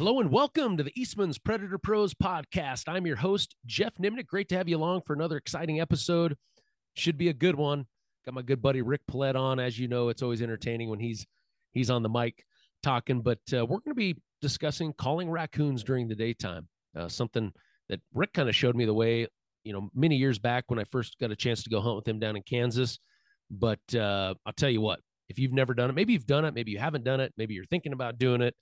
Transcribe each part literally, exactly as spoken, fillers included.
Hello and welcome to the Eastman's Predator Pros podcast. I'm your host, Geoff Nimnick. Great to have you along for another exciting episode. Should be a good one. Got my good buddy Rick Paillet on. As you know, it's always entertaining when he's he's on the mic talking, but uh, we're going to be discussing calling raccoons during the daytime, uh, something that Rick kind of showed me the way, you know, many years back when I first got a chance to go hunt with him down in Kansas. But uh, I'll tell you what, if you've never done it, maybe you've done it, maybe you haven't done it, maybe you're thinking about doing it.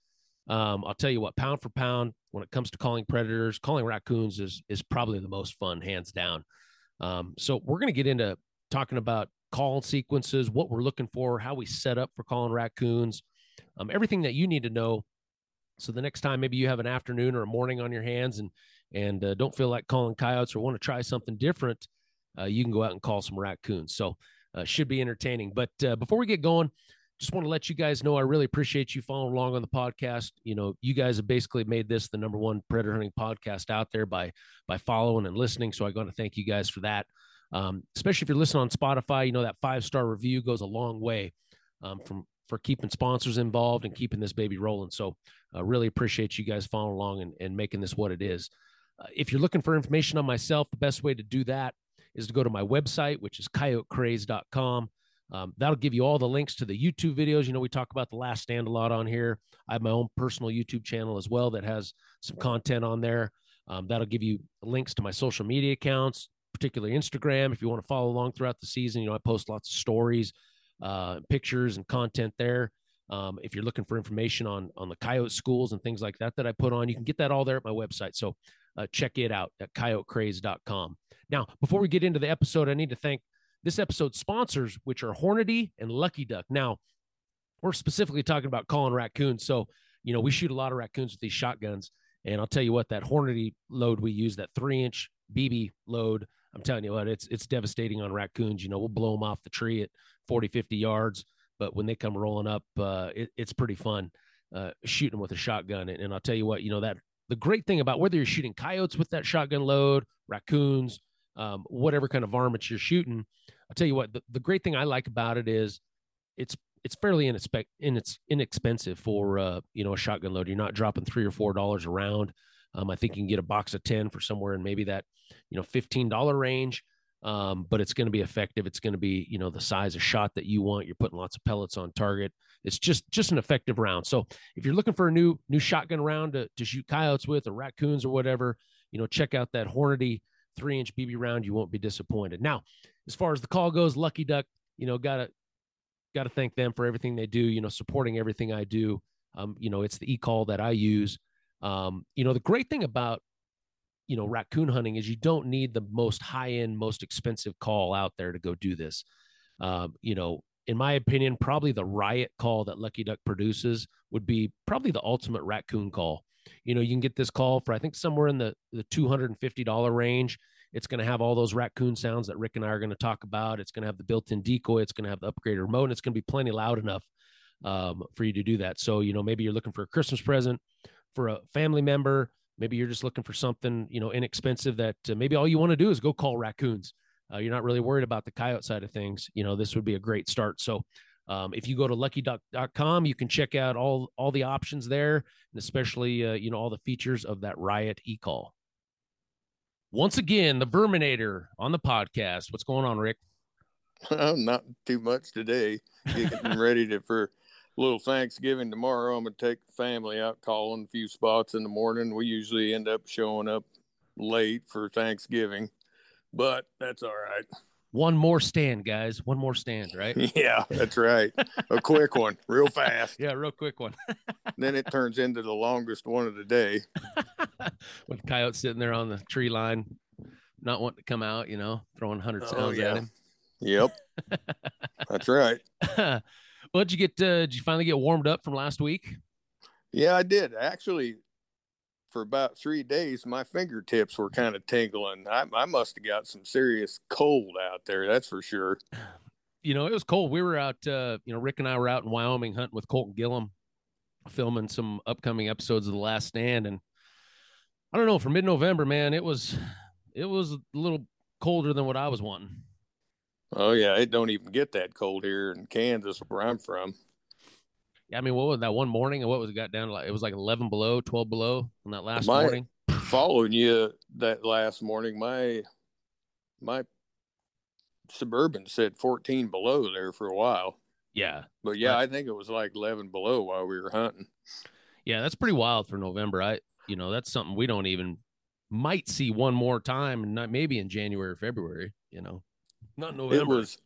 Um, I'll tell you what, pound for pound, when it comes to calling predators, calling raccoons is is probably the most fun, hands down. Um, so we're going to get into talking about call sequences, what we're looking for, how we set up for calling raccoons, um, everything that you need to know. So the next time maybe you have an afternoon or a morning on your hands and and uh, don't feel like calling coyotes or want to try something different, uh, you can go out and call some raccoons. So uh, should be entertaining. But uh, before we get going, just want to let you guys know I really appreciate you following along on the podcast. You know, you guys have basically made this the number one predator hunting podcast out there by by following and listening. So I got to thank you guys for that. Um, especially if you're listening on Spotify, you know, that five-star review goes a long way um, from for keeping sponsors involved and keeping this baby rolling. So I uh, really appreciate you guys following along and, and making this what it is. Uh, if you're looking for information on myself, the best way to do that is to go to my website, which is coyote craze dot com. Um, that'll give you all the links to the YouTube videos. You know, we talk about The Last Stand a lot on here. I have my own personal YouTube channel as well that has some content on there. Um, that'll give you links to my social media accounts, particularly Instagram. If you want to follow along throughout the season, you know, I post lots of stories, uh, pictures and content there. Um, if you're looking for information on, on the coyote schools and things like that, that I put on, you can get that all there at my website. So uh, check it out at coyote craze dot com. Now, before we get into the episode, I need to thank this episode's sponsors, which are Hornady and Lucky Duck. Now, we're specifically talking about calling raccoons. So, you know, we shoot a lot of raccoons with these shotguns. And I'll tell you what, that Hornady load we use, that three-inch B B load, I'm telling you what, it's it's devastating on raccoons. You know, we'll blow them off the tree at forty, fifty yards. But when they come rolling up, uh, it, it's pretty fun uh, shooting them with a shotgun. And, and I'll tell you what, you know, that the great thing about whether you're shooting coyotes with that shotgun load, raccoons, Um, whatever kind of varmints you're shooting, I'll tell you what, the, the great thing I like about it is it's it's fairly inexpe- and it's inexpensive for, uh, you know, a shotgun load. You're not dropping three or four dollars a round. Um, I think you can get a box of ten for somewhere in maybe that, you know, fifteen dollars range, um, but it's going to be effective. It's going to be, you know, the size of shot that you want. You're putting lots of pellets on target. It's just just an effective round. So if you're looking for a new new shotgun round to, to shoot coyotes with or raccoons or whatever, you know, check out that Hornady three-inch B B round. You won't be disappointed. Now, as far as the call goes, Lucky Duck, you know, gotta gotta thank them for everything they do. You know, supporting everything I do. Um, you know, it's the e-call that I use. Um, you know, the great thing about you know raccoon hunting is you don't need the most high-end, most expensive call out there to go do this. Um, you know, in my opinion, probably the Riot call that Lucky Duck produces would be probably the ultimate raccoon call. You know, you can get this call for, I think, somewhere in the, the two hundred fifty dollars range. It's going to have all those raccoon sounds that Rick and I are going to talk about. It's going to have the built-in decoy. It's going to have the upgraded remote, and it's going to be plenty loud enough um, for you to do that. So, you know, maybe you're looking for a Christmas present for a family member. Maybe you're just looking for something, you know, inexpensive that uh, maybe all you want to do is go call raccoons. Uh, you're not really worried about the coyote side of things. You know, this would be a great start. So, Um, if you go to lucky duck dot com, you can check out all, all the options there, and especially, uh, you know, all the features of that Riot e-call. Once again, the Verminator on the podcast. What's going on, Rick? I'm not too much today. Getting ready to, for a little Thanksgiving tomorrow. I'm going to take the family out calling a few spots in the morning. We usually end up showing up late for Thanksgiving, but that's all right. One more stand, guys. One more stand, right? Yeah, that's right. A quick one, real fast. Yeah, real quick one. Then it turns into the longest one of the day. With coyotes sitting there on the tree line, not wanting to come out, you know, throwing one hundred sounds oh, yeah. at him. Yep. That's right. Well, did you get, uh, did you finally get warmed up from last week? Yeah, I did. Actually, for about three days, my fingertips were kind of tingling. I, I must have got some serious cold out there, that's for sure. You know, it was cold. We were out, uh, you know, Rick and I were out in Wyoming hunting with Colton Gillum, filming some upcoming episodes of The Last Stand. And I don't know, for mid-November, man, it was it was a little colder than what I was wanting. Oh, yeah, it don't even get that cold here in Kansas, where I'm from. I mean, what was that one morning? What was it got down to? Like, it was like eleven below, twelve below on that last my, morning. Following you that last morning, my my Suburban said fourteen below there for a while. Yeah. But yeah, right. I think it was like eleven below while we were hunting. Yeah, that's pretty wild for November. I, you know, that's something we don't even might see one more time, and not maybe in January or February, you know, not November. It was,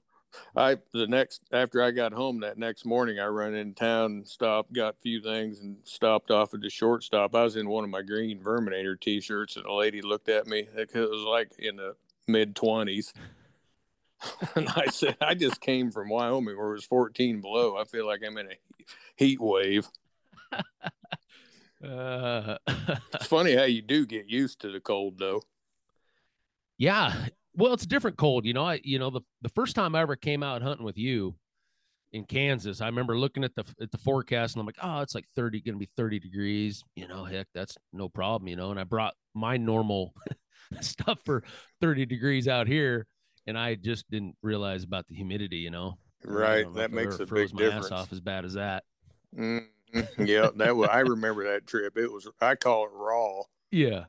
I, the next, after I got home that next morning, I ran in town, stopped, got a few things and stopped off at the shortstop. I was in one of my green Verminator t-shirts and a lady looked at me. It was like in the mid twenties. And I said, I just came from Wyoming where it was fourteen below. I feel like I'm in a heat wave. Uh, it's funny how you do get used to the cold though. Yeah. Well, it's a different cold. You know, I, you know, the, the first time I ever came out hunting with you in Kansas, I remember looking at the, at the forecast and I'm like, oh, it's like thirty, going to be thirty degrees. You know, heck, that's no problem, you know? And I brought my normal stuff for thirty degrees out here. And I just didn't realize about the humidity, you know? Right. Know that makes a big my difference. Ass off as bad as that. Mm-hmm. Yeah. That was, I remember that trip. It was, I call it raw. Yeah.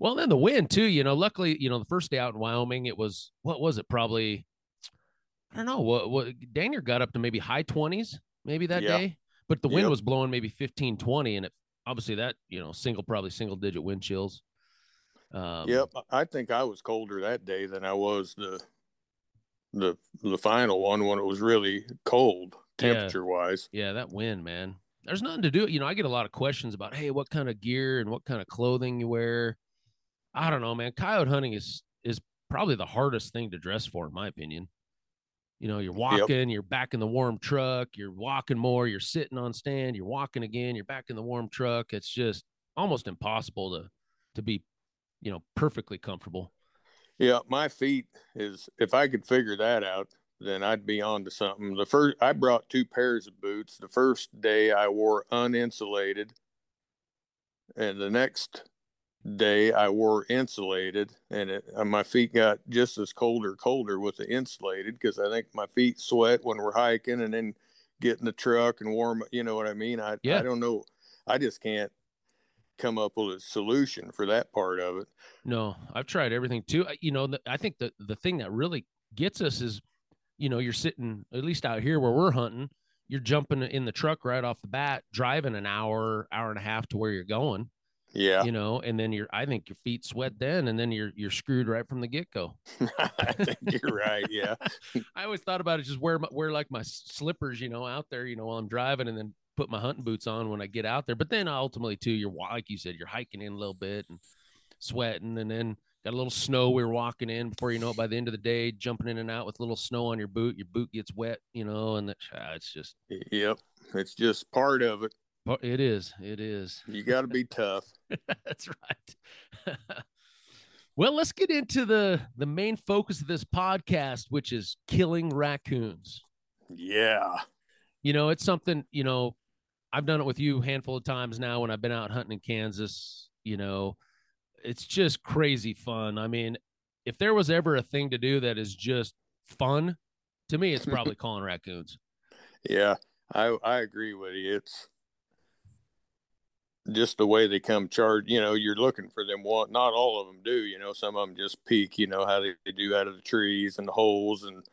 Well, then the wind too, you know, luckily, you know, the first day out in Wyoming, it was, what was it? Probably, I don't know what, what Daniel got up to maybe high twenties, maybe that yeah. day, but the wind yep. was blowing maybe fifteen, twenty. And it obviously that, you know, single, probably single digit wind chills. Um, yep, I think I was colder that day than I was the the the final one when it was really cold temperature yeah, wise. Yeah, that wind, man. There's nothing to do. You know, I get a lot of questions about, hey, what kind of gear and what kind of clothing you wear. I don't know, man. Coyote hunting is is probably the hardest thing to dress for, in my opinion. You know, you're walking, yep. you're back in the warm truck, you're walking more, you're sitting on stand, you're walking again, you're back in the warm truck. It's just almost impossible to to be, you know, perfectly comfortable. Yeah, my feet is, if I could figure that out, then I'd be on to something. The first, I brought two pairs of boots. The first day I wore uninsulated, and the next day I wore insulated, and it, my feet got just as cold or colder with the insulated, because I think my feet sweat when we're hiking and then get in the truck and warm, you know what I mean? I, yeah. I don't know. I just can't come up with a solution for that part of it. No, I've tried everything too. You know, the, I think the, the thing that really gets us is, you know, you're sitting, at least out here where we're hunting, you're jumping in the truck right off the bat, driving an hour, hour and a half to where you're going. Yeah. You know, and then you're, I think your feet sweat then, and then you're, you're screwed right from the get go. I think you're right. Yeah. I always thought about it. Just wear, my, wear like my slippers, you know, out there, you know, while I'm driving, and then put my hunting boots on when I get out there. But then ultimately too, you're, like you said, you're hiking in a little bit and sweating, and then got a little snow we were walking in, before you know it, by the end of the day, jumping in and out with a little snow on your boot, your boot gets wet, you know, and that, it's just, yep, it's just part of it. It is, it is. You got to be tough. That's right. Well, let's get into the the main focus of this podcast, which is killing raccoons. Yeah. You know, it's something, you know, I've done it with you a handful of times now when I've been out hunting in Kansas. You know, it's just crazy fun. I mean, if there was ever a thing to do that is just fun, to me, it's probably calling raccoons. Yeah, I, I agree with you. It's just the way they come charge. You know, you're looking for them. One, not all of them do, you know, some of them just peek, you know, how they, they do out of the trees and the holes, and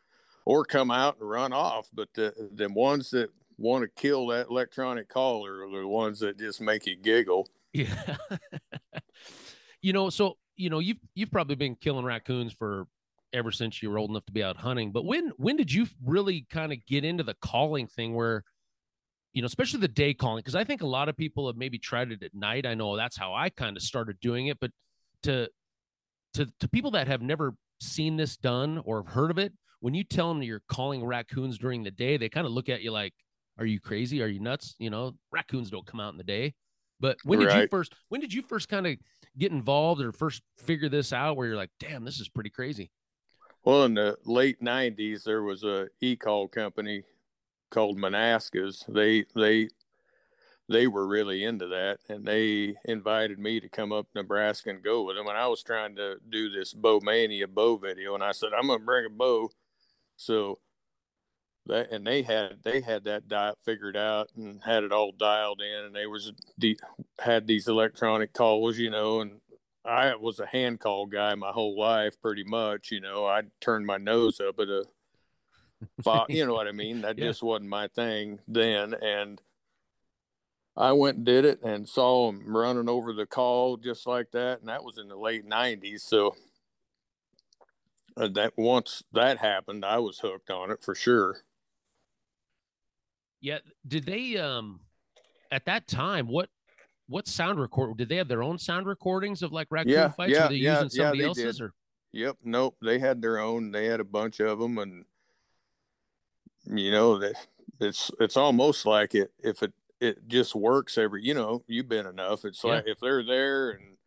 or come out and run off. But the, the ones that want to kill that electronic collar are the ones that just make you giggle. Yeah. You know, so, you know, you've, you've probably been killing raccoons for ever since you were old enough to be out hunting. But when, when did you really kind of get into the calling thing where, you know, especially the day calling? Cause I think a lot of people have maybe tried it at night. I know that's how I kind of started doing it, but to, to, to people that have never seen this done or have heard of it, when you tell them you're calling raccoons during the day, they kind of look at you like, are you crazy? Are you nuts? You know, raccoons don't come out in the day. But when did right. you first, when did you first kind of get involved or first figure this out where you're like, damn, this is pretty crazy? Well, in the late nineties, there was a e-call company called Manaskas. They, they, they were really into that, and they invited me to come up to Nebraska and go with them. And I was trying to do this Bow Mania bow video, and I said, I'm going to bring a bow. So That, and they had they had that diet figured out and had it all dialed in, and they was de- had these electronic calls, you know. And I was a hand call guy my whole life, pretty much, you know. I turned my nose up at a, fo- you know what I mean. That yeah. just wasn't my thing then. And I went and did it, and saw them running over the call just like that, and that was in the late nineties. So uh, that once that happened, I was hooked on it for sure. Yeah. Did they, um, at that time, what, what sound record did they have? Their own sound recordings of like raccoon yeah, fights? Yeah, or they yeah, using somebody yeah, they else's? Did. Or? Yep. Nope. They had their own. They had a bunch of them, and you know, that it's, it's almost like it, if it, it just works every, you know, you've been enough. It's yeah. like if they're there, and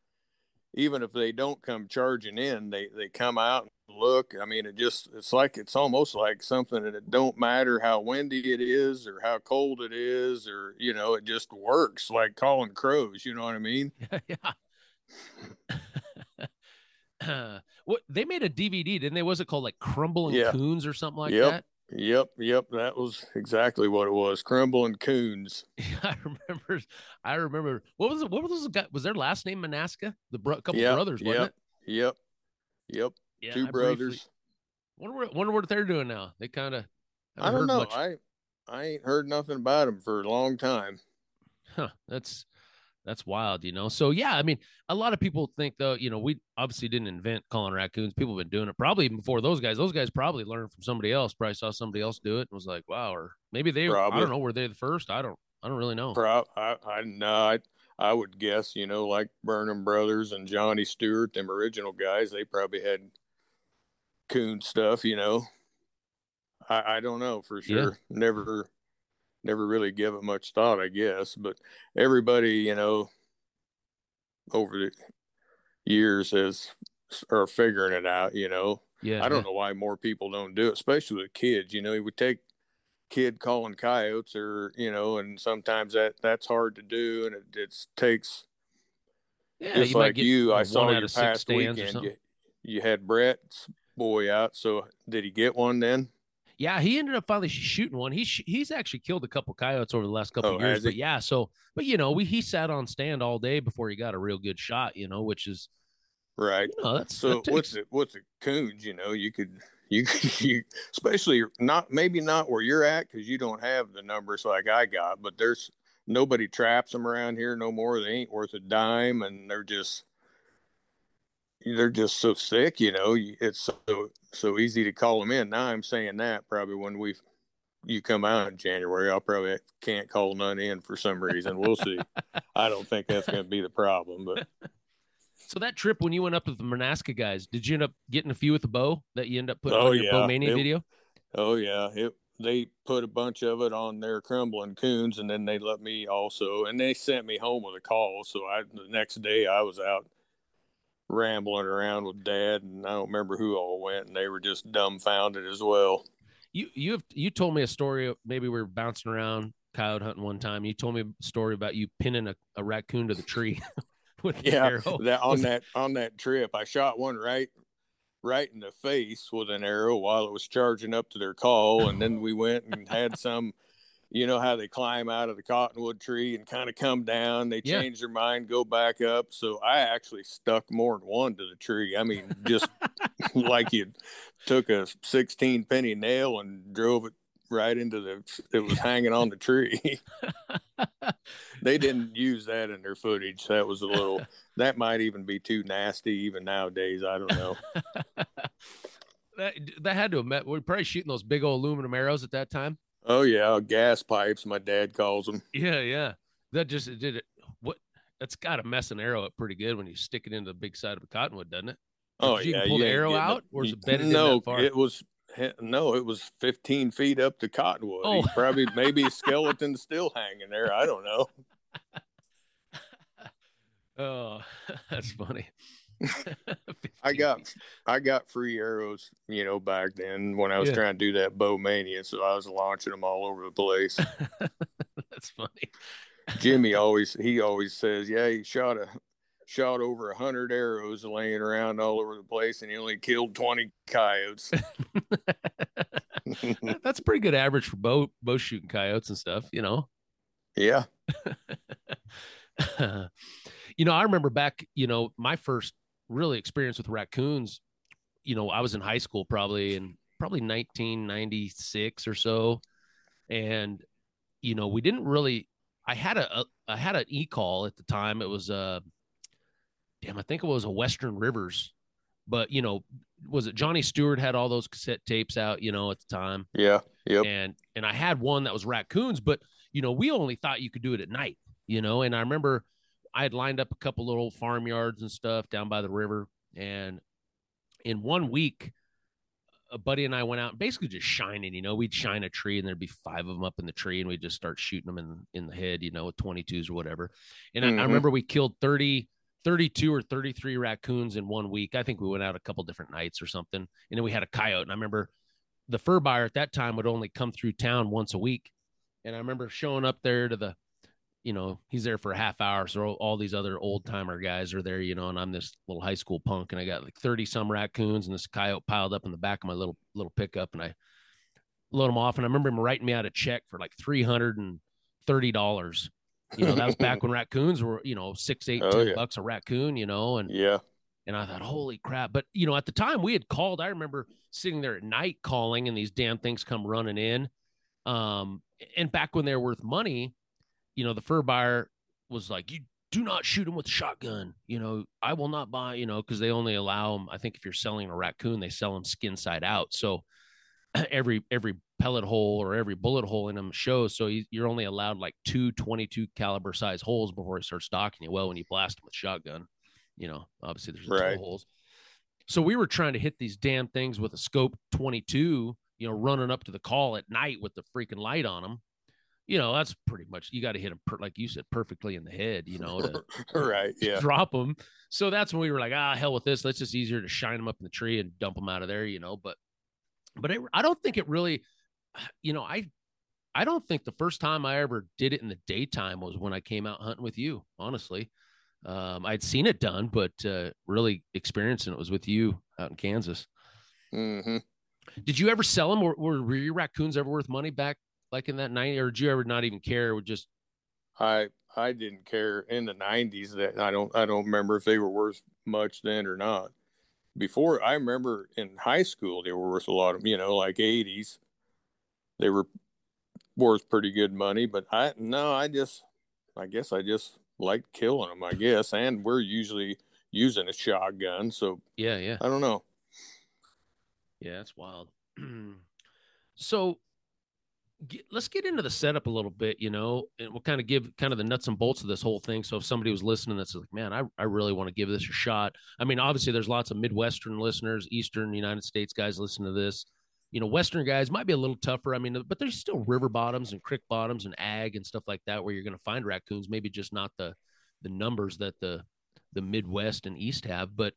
even if they don't come charging in, they, they come out and look. I mean, it just, it's like, it's almost like something that it don't matter how windy it is or how cold it is, or, you know, it just works like calling crows. You know what I mean? Yeah. uh, what they made a D V D, didn't they? Was it called like Crumble and yeah. Coons or something like yep. that? Yep. Yep. That was exactly what it was. Crumble and Coons. I remember. I remember. What was it? What was the guy? Was their last name Manaska? The bro, couple yep, brothers, wasn't yep, it? Yep. Yep. Yeah, Two I brothers. Briefly, wonder, wonder what they're doing now. They kind of, I don't know. Much. I, I ain't heard nothing about them for a long time. Huh. That's, that's wild, you know? So, yeah, I mean, a lot of people think, though, you know, we obviously didn't invent calling raccoons. People have been doing it probably even before those guys. Those guys probably learned from somebody else, probably saw somebody else do it and was like, wow, or maybe they, probably. I don't know, were they the first? I don't, I don't really know. Pro- I, I, no, I, I would guess, you know, like Burnham Brothers and Johnny Stewart, them original guys, they probably had coon stuff, you know. I, I don't know for sure. Yeah. Never... Never really give it much thought, I guess, but everybody, you know, over the years is are figuring it out, you know. Yeah. I don't yeah. know why more people don't do it, especially with kids. You know, you would take kid calling coyotes, or, you know, and sometimes that that's hard to do, and it it's, takes. Yeah, just you like you, I saw your past weekend. You, you had Brett's boy out, so did he get one then? Yeah, he ended up finally shooting one. He sh- he's actually killed a couple coyotes over the last couple oh, of years. But yeah, so but you know, we he sat on stand all day before he got a real good shot. You know, which is right. You know, that's, so that takes... what's it? What's a coons? You know, you could you could you especially not maybe not where you're at, because you don't have the numbers like I got. But there's nobody traps them around here no more. They ain't worth a dime, and they're just. They're just so sick, you know, it's so, so easy to call them in. Now I'm saying that probably when we, you come out in January, I'll probably can't call none in for some reason. We'll see. I don't think that's going to be the problem, but. So that trip, when you went up with the Manaska guys, did you end up getting a few with the bow that you end up putting oh, on your yeah. Bowmania it, video? Oh yeah. It, they put a bunch of it on their Crumbling Coons, and then they let me also, and they sent me home with a call. So I, the next day I was out rambling around with Dad, and I don't remember who all went, and they were just dumbfounded as well. You you have you told me a story. Maybe we were bouncing around coyote hunting one time. You told me a story about you pinning a, a raccoon to the tree with yeah, an arrow. That on that on that trip, I shot one right right in the face with an arrow while it was charging up to their call, and then we went and had some. You know how they climb out of the cottonwood tree and kind of come down. They yeah. change their mind, go back up. So I actually stuck more than one to the tree. I mean, just like you took a sixteen penny nail and drove it right into the, it was hanging on the tree. They didn't use that in their footage. That was a little, that might even be too nasty even nowadays. I don't know. that, that had to have met, we're probably shooting those big old aluminum arrows at that time. Oh yeah, gas pipes. My dad calls them. Yeah, yeah. That just it did it. What? That's got to mess an arrow up pretty good when you stick it into the big side of a cottonwood, doesn't it? Oh did you yeah. You pull yeah, the arrow yeah, out, or is it bedded no, in that far? It was no, it was fifteen feet up to cottonwood. Oh. He's probably maybe skeleton still hanging there. I don't know. Oh, that's funny. I got I got free arrows, you know, back then when I was yeah. trying to do that bow mania, so I was launching them all over the place. That's funny. Jimmy always he always says, yeah, he shot a shot over a hundred arrows laying around all over the place, and he only killed twenty coyotes. That's pretty good average for bow bow shooting coyotes and stuff, you know. Yeah. You know, I remember back, you know, my first really experience with raccoons, you know, I was in high school probably in probably nineteen ninety-six or so. And, you know, we didn't really, I had a, a I had an e-call at the time. It was a, damn, I think it was a Western Rivers, but you know, was it Johnny Stewart had all those cassette tapes out, you know, at the time. Yeah. Yep. And, and I had one that was raccoons, but you know, we only thought you could do it at night, you know? And I remember I had lined up a couple little farmyards and stuff down by the river. And in one week, a buddy and I went out and basically just shining, you know, we'd shine a tree and there'd be five of them up in the tree and we'd just start shooting them in, in the head, you know, with twenty-twos or whatever. And mm-hmm. I, I remember we killed thirty, thirty-two or thirty-three raccoons in one week. I think we went out a couple different nights or something. And then we had a coyote. And I remember the fur buyer at that time would only come through town once a week. And I remember showing up there to the, you know, he's there for a half hour. So all these other old timer guys are there, you know, and I'm this little high school punk and I got like thirty some raccoons and this coyote piled up in the back of my little, little pickup and I load them off. And I remember him writing me out a check for like three hundred thirty dollars. You know, that was back when raccoons were, you know, six, eight, oh, ten yeah. bucks a raccoon, you know, and yeah. And I thought, holy crap. But, you know, at the time we had called, I remember sitting there at night calling and these damn things come running in. Um, and back when they're worth money, you know, the fur buyer was like, you do not shoot them with a shotgun. You know, I will not buy, you know, because they only allow them. I think if you're selling a raccoon, they sell them skin side out. So every every pellet hole or every bullet hole in them shows. So you're only allowed like two twenty-two caliber size holes before it starts docking you. Well, when you blast them with shotgun, you know, obviously there's right. two holes. So we were trying to hit these damn things with a scope twenty-two, you know, running up to the call at night with the freaking light on them. You know, that's pretty much, you got to hit them, per, like you said, perfectly in the head, you know, to right, yeah. drop them. So that's when we were like, ah, hell with this. Let's just easier to shine them up in the tree and dump them out of there, you know. But but it, I don't think it really, you know, I I don't think the first time I ever did it in the daytime was when I came out hunting with you, honestly. Um, I'd seen it done, but uh, really experiencing it was with you out in Kansas. Mm-hmm. Did you ever sell them? Or were, were your raccoons ever worth money back? Like in that ninety, or did you ever not even care? Would just I I didn't care in the nineties. That I don't I don't remember if they were worth much then or not. Before, I remember in high school they were worth a lot of, you know, like eighties. They were worth pretty good money, but I no I just I guess I just liked killing them, I guess, and we're usually using a shotgun, so yeah yeah I don't know. Yeah, that's wild. So. Get, let's get into the setup a little bit, you know, and we'll kind of give kind of the nuts and bolts of this whole thing. So if somebody was listening, that's like, man, I, I really want to give this a shot. I mean, obviously there's lots of Midwestern listeners, Eastern United States guys listen to this, you know, Western guys might be a little tougher. I mean, but there's still river bottoms and creek bottoms and ag and stuff like that, where you're going to find raccoons, maybe just not the, the numbers that the, the Midwest and East have. But,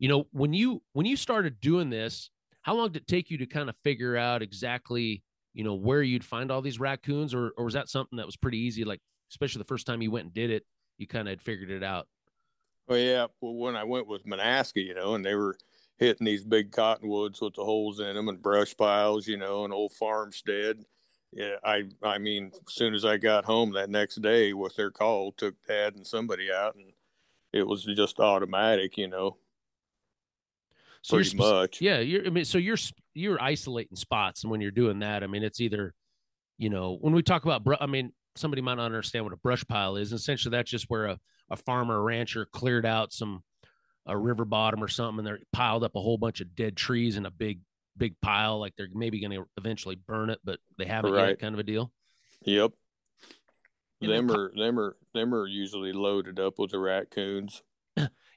you know, when you, when you started doing this, how long did it take you to kind of figure out exactly, you know, where you'd find all these raccoons, or or was that something that was pretty easy? Like, especially the first time you went and did it, you kind of had figured it out. Well, yeah. Well, when I went with Manaskas, you know, and they were hitting these big cottonwoods with the holes in them and brush piles, you know, an old farmstead. Yeah. I, I mean, as soon as I got home that next day with their call, took Dad and somebody out, and it was just automatic, you know. So pretty you're, much. Yeah. You're, I mean, so you're, you're isolating spots. And when you're doing that, I mean, it's either, you know, when we talk about, br- I mean, somebody might not understand what a brush pile is. Essentially, that's just where a, a farmer or rancher cleared out some, a river bottom or something, and they're piled up a whole bunch of dead trees in a big, big pile. Like they're maybe going to eventually burn it, but they haven't right. yet, kind of a deal. Yep. You them know, are, them are, them are usually loaded up with the raccoons.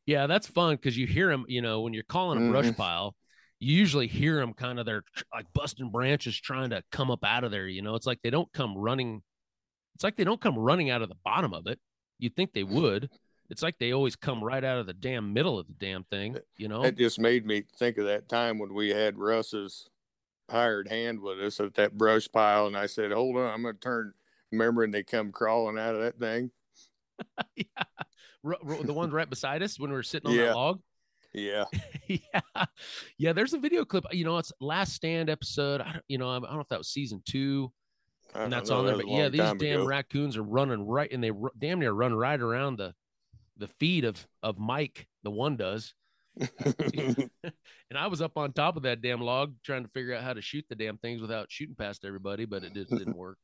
Yeah, that's fun because you hear them, you know, when you're calling a brush mm. pile, you usually hear them kind of they're like busting branches trying to come up out of there. You know, it's like they don't come running. It's like they don't come running out of the bottom of it. You'd think they would. It's like they always come right out of the damn middle of the damn thing. You know, it just made me think of that time when we had Russ's hired hand with us at that brush pile. And I said, hold on, I'm going to turn. Remember, and they come crawling out of that thing. Yeah. The ones right beside us when we were sitting on yeah. that log. Yeah. yeah. Yeah. There's a video clip, you know, it's Last Stand episode. I don't, you know, I don't know if that was season two and that's know, on there, that but yeah, these damn ago. raccoons are running right. And they r- damn near run right around the, the feet of, of Mike, the one does. And I was up on top of that damn log trying to figure out how to shoot the damn things without shooting past everybody, but it didn't, didn't work.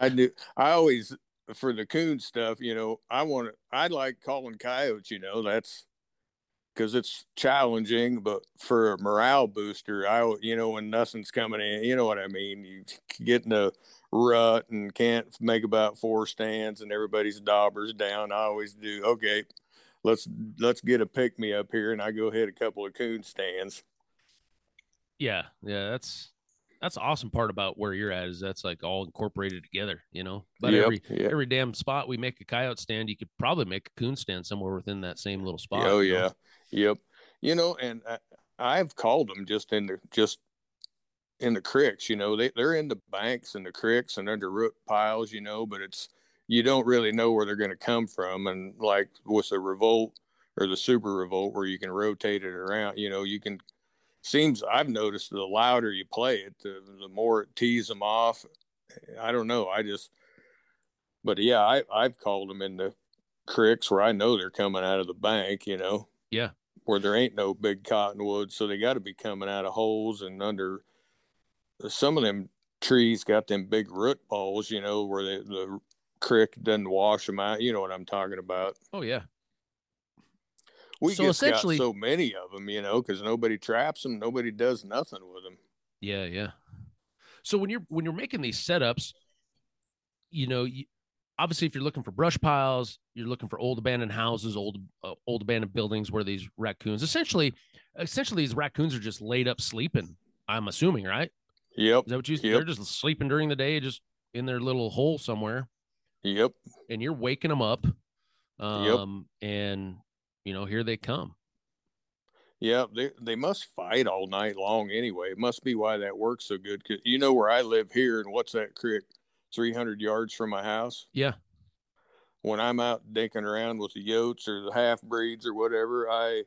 I do. I always, for the coon stuff, you know, I want to, I like calling coyotes, you know, that's because it's challenging, but for a morale booster, I, you know, when nothing's coming in, you know what I mean? You get in a rut and can't make about four stands and everybody's daubers down. I always do. Okay, let's, let's get a pick me up here. And I go hit a couple of coon stands. Yeah. Yeah. That's, That's the awesome part about where you're at is that's like all incorporated together, you know, but yep, every, yep. every damn spot we make a coyote stand, you could probably make a coon stand somewhere within that same little spot. Oh yeah. Know? Yep. You know, and I, I've called them just in the, just in the creeks, you know, they, they're in the banks and the creeks and under root piles, you know, but it's, you don't really know where they're going to come from. And like with the revolt or the super revolt where you can rotate it around, you know, you can, seems I've noticed the louder you play it, the, the more it tees them off. I don't know. I just, but yeah, I, I've called them in the creeks where I know they're coming out of the bank, you know? Yeah. Where there ain't no big cottonwood. So they got to be coming out of holes and under some of them trees got them big root balls, you know, where they, the creek doesn't wash them out. You know what I'm talking about? Oh yeah. We so just got so many of them, you know, because nobody traps them, nobody does nothing with them. Yeah, yeah. So when you're when you're making these setups, you know, you, obviously if you're looking for brush piles, you're looking for old abandoned houses, old uh, old abandoned buildings where these raccoons essentially, essentially these raccoons are just laid up sleeping. I'm assuming, right? Yep. Is that what you? Yep. They're just sleeping during the day, just in their little hole somewhere. Yep. And you're waking them up. Um, yep. And you know, here they come. Yeah, they they must fight all night long anyway. It must be why that works so good. Cause you know where I live here, and what's that creek? three hundred yards from my house? Yeah. When I'm out dinking around with the yotes or the half-breeds or whatever, I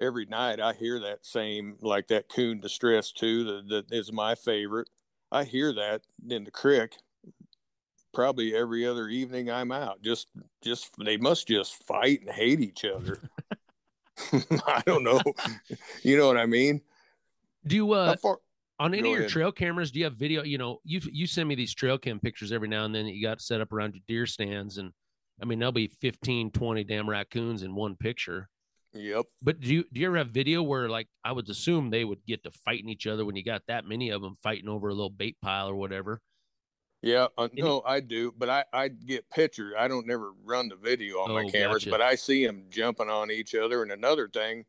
every night I hear that same, like that coon distress too, that, that is my favorite. I hear that in the creek probably every other evening I'm out. Just, just, they must just fight and hate each other. I don't know. You know what I mean? Do you, uh, far- on any Go of your ahead. trail cameras, do you have video? You know, you, you send me these trail cam pictures every now and then that you got set up around your deer stands. And I mean, there'll be fifteen, twenty damn raccoons in one picture. Yep. But do you, do you ever have video where, like, I would assume they would get to fighting each other when you got that many of them fighting over a little bait pile or whatever? Yeah, uh, no, I do, but I, I get pictures. I don't never run the video on oh, my cameras, gotcha. But I see them jumping on each other. And another thing,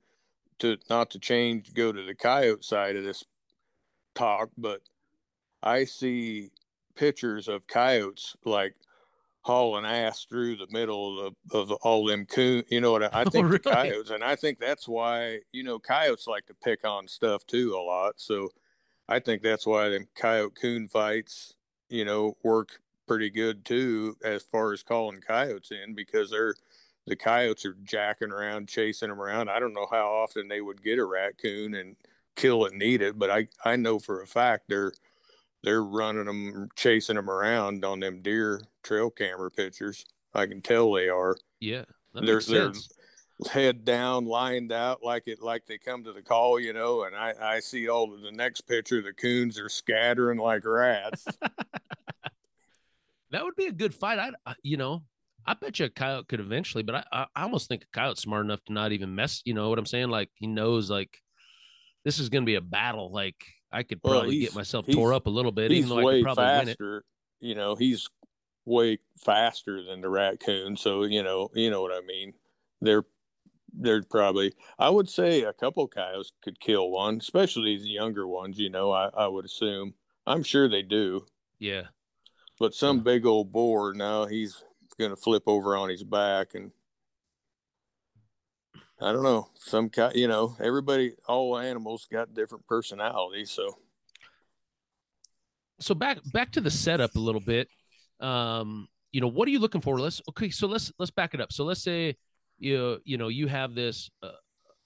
to not to change, go to the coyote side of this talk, but I see pictures of coyotes like hauling ass through the middle of, the, of all them coon. You know what? I, I think oh, right. the coyotes, and I think that's why, you know, coyotes like to pick on stuff too a lot. So I think that's why them coyote coon fights, you know, work pretty good too, as far as calling coyotes in, because they're, the coyotes are jacking around, chasing them around. I don't know how often they would get a raccoon and kill it and eat it, but I, I know for a fact they're, they're running them, chasing them around on them deer trail camera pictures. I can tell they are. Yeah. That they're, makes sense. They're head down, lined out like it, like they come to the call, you know, and I, I see all of the next picture, the coons are scattering like rats. That would be a good fight. I, I, you know, I bet you a coyote could eventually, but I, I, I almost think a coyote's smart enough to not even mess. You know what I'm saying? Like he knows, like this is going to be a battle. Like I could probably well, get myself tore up a little bit, even though I could probably faster, win it. You know, he's way faster than the raccoon. So you know, you know what I mean. They're they're probably. I would say a couple of coyotes could kill one, especially the younger ones. You know, I, I would assume. I'm sure they do. Yeah. But some big old boar, now he's going to flip over on his back. And I don't know, some kind, you know, everybody, all animals got different personalities. So, so back, back to the setup a little bit. Um, you know, what are you looking for? Let's, okay. So let's, let's back it up. So let's say you, you know, you have this, uh,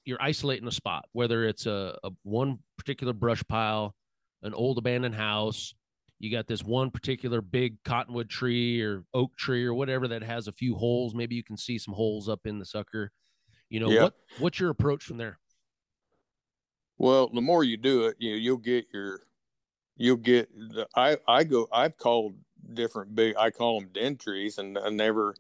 you're isolating a spot, whether it's a, a one particular brush pile, an old abandoned house, you got this one particular big cottonwood tree or oak tree or whatever that has a few holes. Maybe you can see some holes up in the sucker. You know, yep. what, what's your approach from there? Well, the more you do it, you know, you'll get your, you'll get, the, I, I go, I've called different big, I call them den trees, and I never,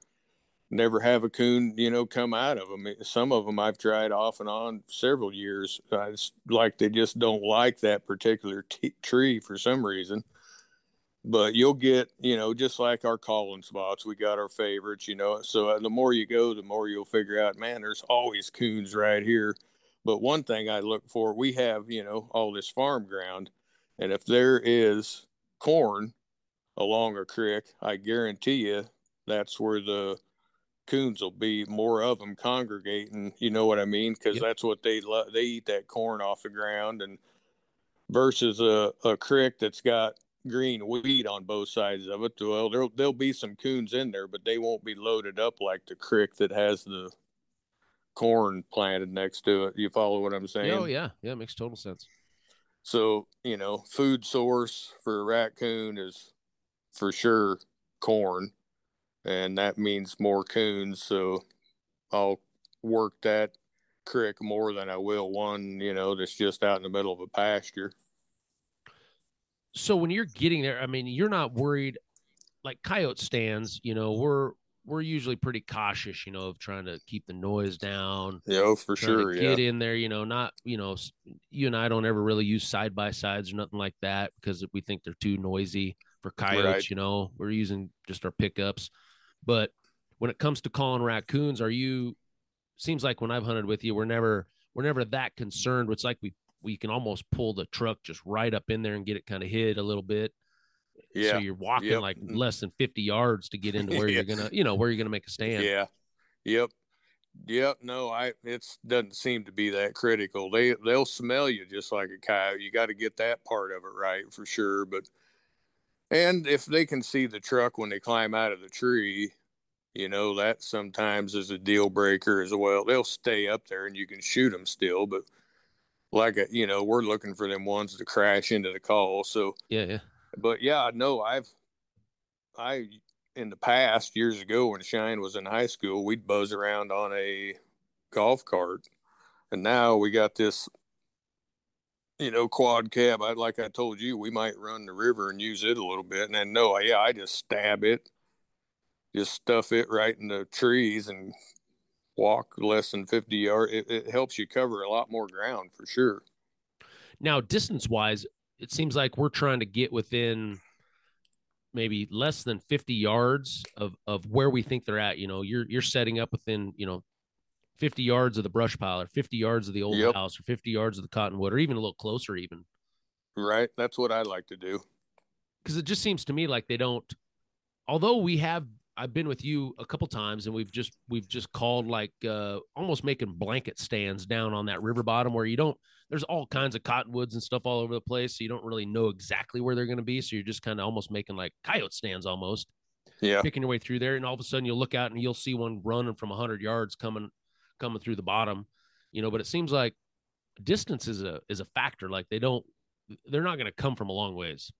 never have a coon, you know, come out of them. Some of them I've tried off and on several years. I just, like, they just don't like that particular t- tree for some reason. But you'll get, you know, just like our calling spots, we got our favorites, you know. So the more you go, the more you'll figure out, man, there's always coons right here. But one thing I look for, we have, you know, all this farm ground. And if there is corn along a creek, I guarantee you that's where the coons will be, more of them congregating. You know what I mean? Because yep. that's what they love. They eat that corn off the ground, and versus a, a creek that's got green weed on both sides of it. Well, there'll, there'll be some coons in there, but they won't be loaded up like the creek that has the corn planted next to it. You follow what I'm saying? Oh yeah. Yeah. It makes total sense. So, you know, food source for a raccoon is for sure corn, and that means more coons. So I'll work that creek more than I will one, you know, that's just out in the middle of a pasture. So when you're getting there, I mean, you're not worried, like coyote stands, you know, we're, we're usually pretty cautious, you know, of trying to keep the noise down. Yeah, oh, for sure. Get yeah. in there, you know, not, you know, you and I don't ever really use side by sides or nothing like that because we think they're too noisy for coyotes, right. you know, we're using just our pickups. But when it comes to calling raccoons, are you, seems like when I've hunted with you, we're never, we're never that concerned. It's like we, we can almost pull the truck just right up in there and get it kind of hid a little bit. Yeah. So you're walking yep. like less than fifty yards to get into where yeah. you're going to, you know, where you're going to make a stand. Yeah. Yep. Yep. No, I, it's doesn't seem to be that critical. They, they'll smell you just like a coyote. You got to get that part of it right for sure. But, and if they can see the truck when they climb out of the tree, you know, that sometimes is a deal breaker as well. They'll stay up there and you can shoot them still, but like, a, you know, we're looking for them ones to crash into the call. So, yeah, yeah. But yeah, no, I've, I, in the past years ago when Shine was in high school, we'd buzz around on a golf cart, and now we got this, you know, quad cab. I, like I told you, we might run the river and use it a little bit. And then no, yeah, I just stab it, just stuff it right in the trees and walk less than fifty yards. It, it helps you cover a lot more ground for sure. Now, distance wise, it seems like we're trying to get within maybe less than fifty yards of, of where we think they're at. You know, you're, you're setting up within, you know, fifty yards of the brush pile or fifty yards of the old yep. house or fifty yards of the cottonwood, or even a little closer even. Right. That's what I like to do. Cause it just seems to me like they don't, although we have, I've been with you a couple times and we've just, we've just called like uh, almost making blanket stands down on that river bottom where you don't, there's all kinds of cottonwoods and stuff all over the place. So you don't really know exactly where they're going to be. So you're just kind of almost making like coyote stands almost. Yeah. Picking your way through there. And all of a sudden you'll look out and you'll see one running from a hundred yards coming, coming through the bottom, you know, but it seems like distance is a, is a factor. Like they don't, they're not going to come from a long ways.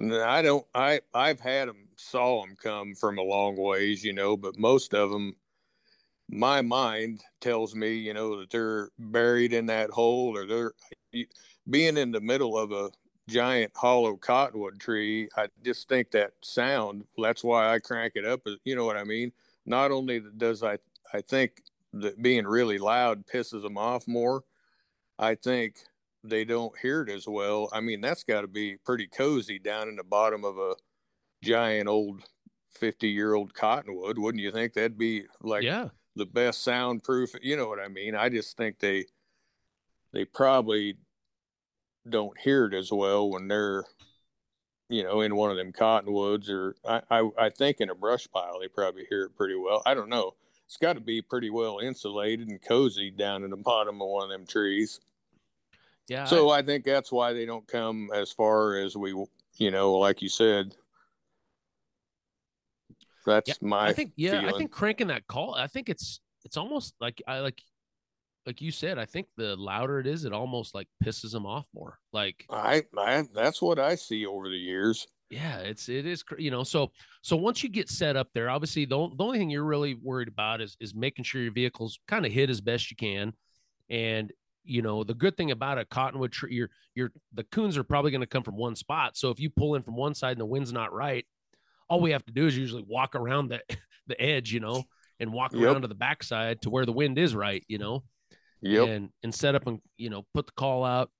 I don't, I, I've had them, saw them come from a long ways, you know, but most of them, my mind tells me, you know, that they're buried in that hole, or they're being in the middle of a giant hollow cottonwood tree. I just think that sound, that's why I crank it up. You know what I mean? Not only does I, I think that being really loud pisses them off more, I think they don't hear it as well. I mean, that's got to be pretty cozy down in the bottom of a giant old fifty year old cottonwood. Wouldn't you think that'd be like yeah. the best soundproof? You know what I mean? I just think they, they probably don't hear it as well when they're, you know, in one of them cottonwoods, or I, I, I think in a brush pile, they probably hear it pretty well. I don't know. It's got to be pretty well insulated and cozy down in the bottom of one of them trees. Yeah. So I, I think that's why they don't come as far as we, you know, like you said. That's yeah, my, I think, yeah, feeling. I think cranking that call, I think it's, it's almost like I like like you said, I think the louder it is, it almost like pisses them off more. Like I, I that's what I see over the years. Yeah, it's it is, you know, so so once you get set up there, obviously the, the only thing you're really worried about is is making sure your vehicle's kind of hit as best you can. And you know, the good thing about a cottonwood tree, your your the coons are probably going to come from one spot. So if you pull in from one side and the wind's not right, all we have to do is usually walk around the the edge, you know, and walk yep. around to the backside to where the wind is right, you know. Yep. And and set up and, you know, put the call out,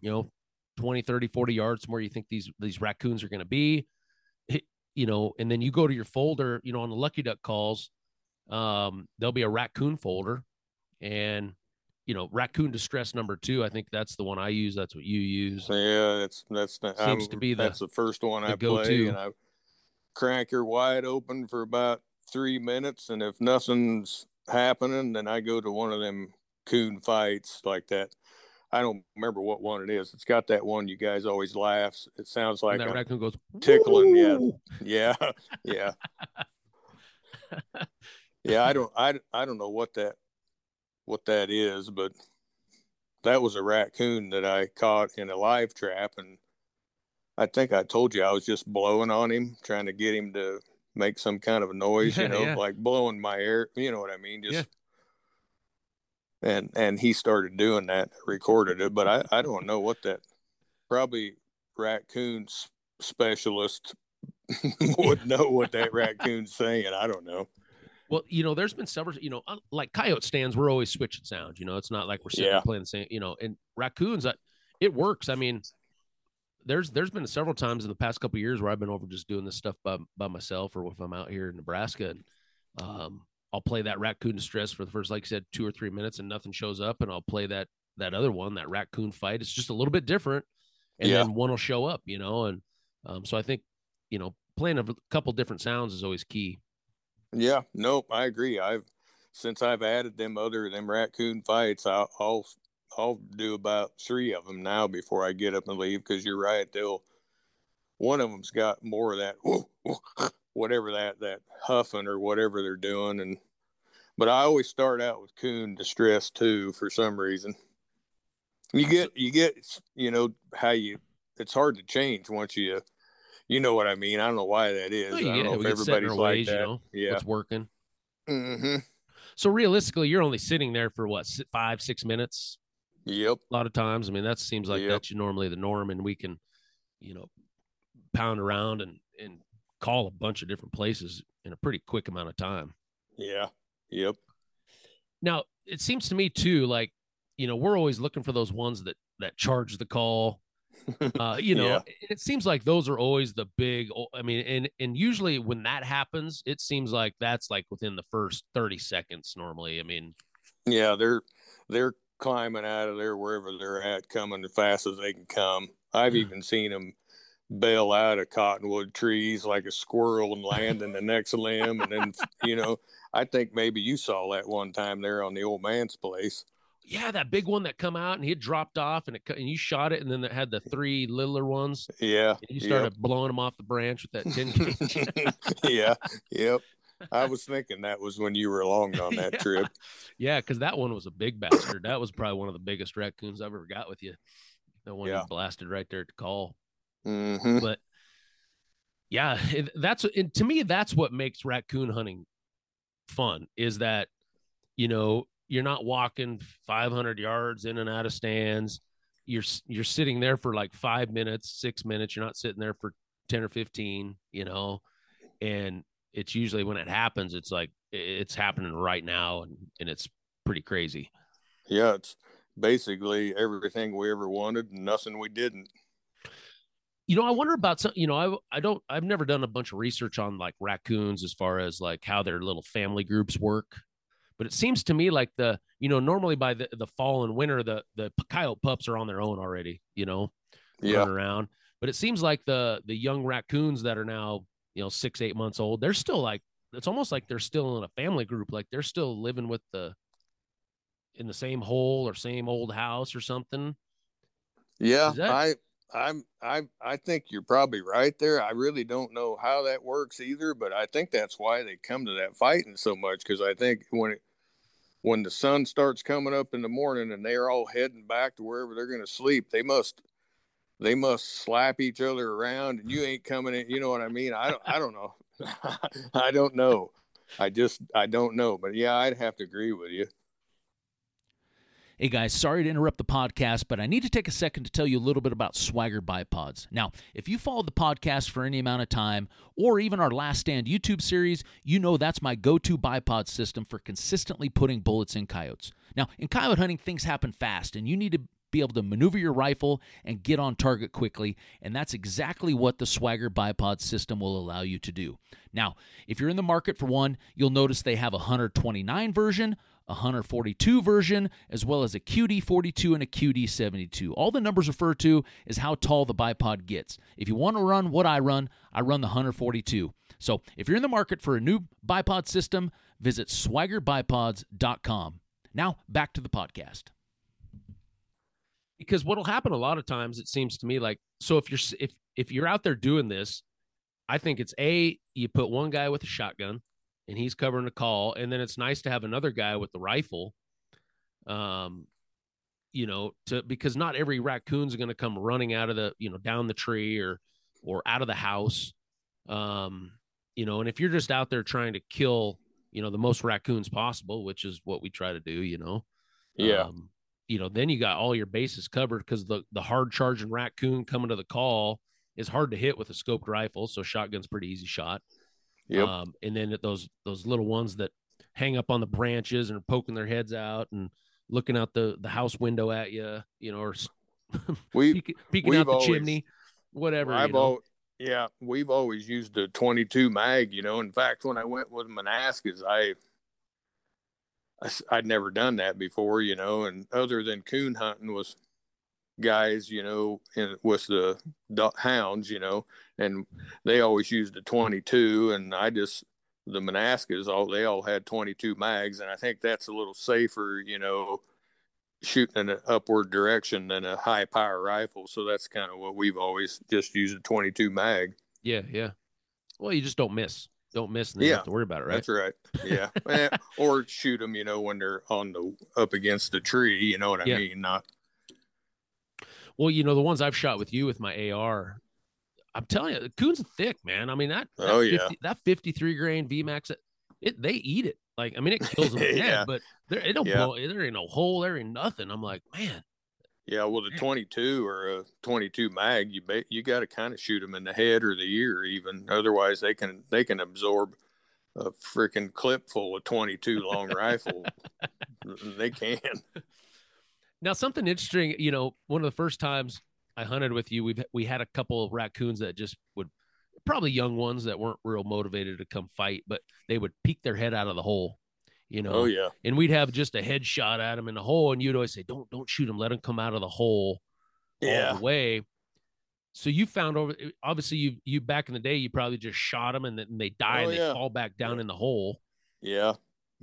you know, twenty, thirty, forty yards from where you think these, these raccoons are going to be, you know, and then you go to your folder, you know, on the Lucky Duck calls, um, there'll be a raccoon folder and, you know, raccoon distress number two. I think that's the one I use. That's what you use. Yeah. That's, that's, the, seems I'm, to be the, that's the first one the I go play to. And I crank her wide open for about three minutes. And if nothing's happening, then I go to one of them coon fights like that. I don't remember what one it is. It's got that one you guys always laughs. It sounds like that raccoon goes tickling. Woo! Yeah, yeah, yeah, yeah. I don't, I, I don't know what that, what that is, but that was a raccoon that I caught in a live trap, and I think I told you I was just blowing on him, trying to get him to make some kind of a noise, yeah, you know, yeah. like blowing my air. You know what I mean? Just. Yeah. And and he started doing that, recorded it, but I, I don't know what that, probably raccoon specialist would know what that raccoon's saying. I don't know. Well, you know, there's been several, you know, like coyote stands, we're always switching sound. You know, it's not like we're sitting yeah. playing the same, you know, and raccoons, I, it works. I mean, there's there's been several times in the past couple of years where I've been over just doing this stuff by, by myself, or if I'm out here in Nebraska and, um, I'll play that raccoon distress for the first, like you said, two or three minutes and nothing shows up. And I'll play that, that other one, that raccoon fight. It's just a little bit different. And yeah. then one will show up, you know? And um, so I think, you know, playing a couple different sounds is always key. Yeah, nope. I agree. I've, since I've added them other them raccoon fights, I'll, I'll, I'll do about three of them now before I get up and leave. Cause you're right. They'll, one of them's got more of that. Whoa, whoa, whatever that, that huffing or whatever they're doing. And, but I always start out with coon distress too, for some reason. You get, you get, you know, how you, it's hard to change once you, you know what I mean? I don't know why that is. Well, I don't know it. if we everybody's like ways, that. You know, yeah. What's working. Mm-hmm. So realistically, you're only sitting there for what, five, six minutes? Yep. A lot of times. I mean, that seems like yep. that's normally the norm, and we can, you know, pound around and, and, call a bunch of different places in a pretty quick amount of time. Yeah. Yep. Now it seems to me too, like, you know, we're always looking for those ones that, that charge the call, uh, you know, yeah. it seems like those are always the big, I mean, and, and usually when that happens, it seems like that's like within the first thirty seconds normally. I mean, yeah, they're, they're climbing out of there, wherever they're at, coming as fast as they can come. I've yeah. even seen them bail out of cottonwood trees like a squirrel and land in the next limb. And then, you know, I think maybe you saw that one time there on the old man's place. Yeah. That big one that come out and it dropped off and it, and you shot it. And then it had the three littler ones. Yeah. And you started yep. blowing them off the branch with that tin. yeah. Yep. I was thinking that was when you were along on that yeah. trip. Yeah. Cause that one was a big bastard. That was probably one of the biggest raccoons I've ever got with you. That one yeah. you blasted right there at the call. Mm-hmm. But yeah, it, that's it, to me, that's what makes raccoon hunting fun, is that, you know, you're not walking five hundred yards in and out of stands. You're, you're sitting there for like five minutes, six minutes. You're not sitting there for ten or fifteen, you know, and it's usually when it happens, it's like, it's happening right now. And, and it's pretty crazy. Yeah. It's basically everything we ever wanted and nothing we didn't. You know, I wonder about some, you know, I I don't, I've never done a bunch of research on like raccoons as far as like how their little family groups work, but it seems to me like the, you know, normally by the, the fall and winter, the, the coyote pups are on their own already, you know, yeah. running around, but it seems like the, the young raccoons that are now, you know, six, eight months old, they're still like, it's almost like they're still in a family group. Like they're still living with the, in the same hole or same old house or something. Yeah. Is that- I, I'm, I, I think you're probably right there. I really don't know how that works either, but I think that's why they come to that fighting so much. Cause I think when it, when the sun starts coming up in the morning and they're all heading back to wherever they're going to sleep, they must they must slap each other around, and you ain't coming in. You know what I mean? I don't, I don't know. I don't know. I just, I don't know. But yeah, I'd have to agree with you. Hey guys, sorry to interrupt the podcast, but I need to take a second to tell you a little bit about Swagger Bipods. Now, if you followed the podcast for any amount of time, or even our Last Stand YouTube series, you know that's my go-to bipod system for consistently putting bullets in coyotes. Now, in coyote hunting, things happen fast, and you need to be able to maneuver your rifle and get on target quickly, and that's exactly what the Swagger Bipod system will allow you to do. Now, if you're in the market for one, you'll notice they have a one twenty-nine version, a one forty-two version, as well as a Q D forty-two and a Q D seventy-two. All the numbers refer to is how tall the bipod gets. If you want to run what I run, I run the one forty-two. So if you're in the market for a new bipod system, visit swagger bipods dot com. Now, back to the podcast. Because what'll happen a lot of times, it seems to me like, so if you're if if you're out there doing this, I think it's A, you put one guy with a shotgun and he's covering the call, and then it's nice to have another guy with the rifle, um, you know, to because not every raccoon's going to come running out of the, you know, down the tree or or out of the house, um, you know, and if you're just out there trying to kill, you know, the most raccoons possible, which is what we try to do, you know, yeah. Um, you know, then you got all your bases covered because the, the hard charging raccoon coming to the call is hard to hit with a scoped rifle. So shotgun's pretty easy shot. Yep. Um, and then those, those little ones that hang up on the branches and are poking their heads out and looking out the, the house window at you, you know, or we, peeking, peeking out the always, chimney, whatever. I've you know. al- yeah. We've always used a twenty-two mag, you know. In fact, when I went with Manaskas, I, I'd never done that before, you know, and other than coon hunting was guys, you know, and with the hounds, you know, and they always used a twenty-two, and I just, the Manaskas, all, they all had twenty-two mags. And I think that's a little safer, you know, shooting in an upward direction than a high power rifle. So that's kind of what we've always just used, a twenty-two mag. Yeah. Yeah. Well, you just don't miss. Don't miss and they yeah, have to worry about it, right? That's right. Yeah. eh, or shoot them, you know, when they're on the up against the tree, you know what I yeah. mean? Not. Well, you know, the ones I've shot with you with my A R, I'm telling you, the coon's thick, man. I mean, that, that oh, fifty, yeah. that fifty-three grain V MAX, it, they eat it. Like, I mean, it kills them dead, yeah. but there, it don't yeah. blow, there ain't no hole, there ain't nothing. I'm like, man. Yeah, well, the twenty-two or a twenty-two mag, you ba- you got to kind of shoot them in the head or the ear, even. Otherwise, they can they can absorb a freaking clip full of twenty-two long rifle. They can. Now, something interesting, you know, one of the first times I hunted with you, we we had a couple of raccoons that just would, probably young ones that weren't real motivated to come fight, but they would peek their head out of the hole. You know, oh, yeah. And we'd have just a headshot at him in the hole, and you'd always say, "Don't, don't shoot him. Let him come out of the hole, yeah. all the way." So you found over, obviously, you you back in the day, you probably just shot him, and then they die, oh, and yeah. they fall back down yeah. in the hole. Yeah,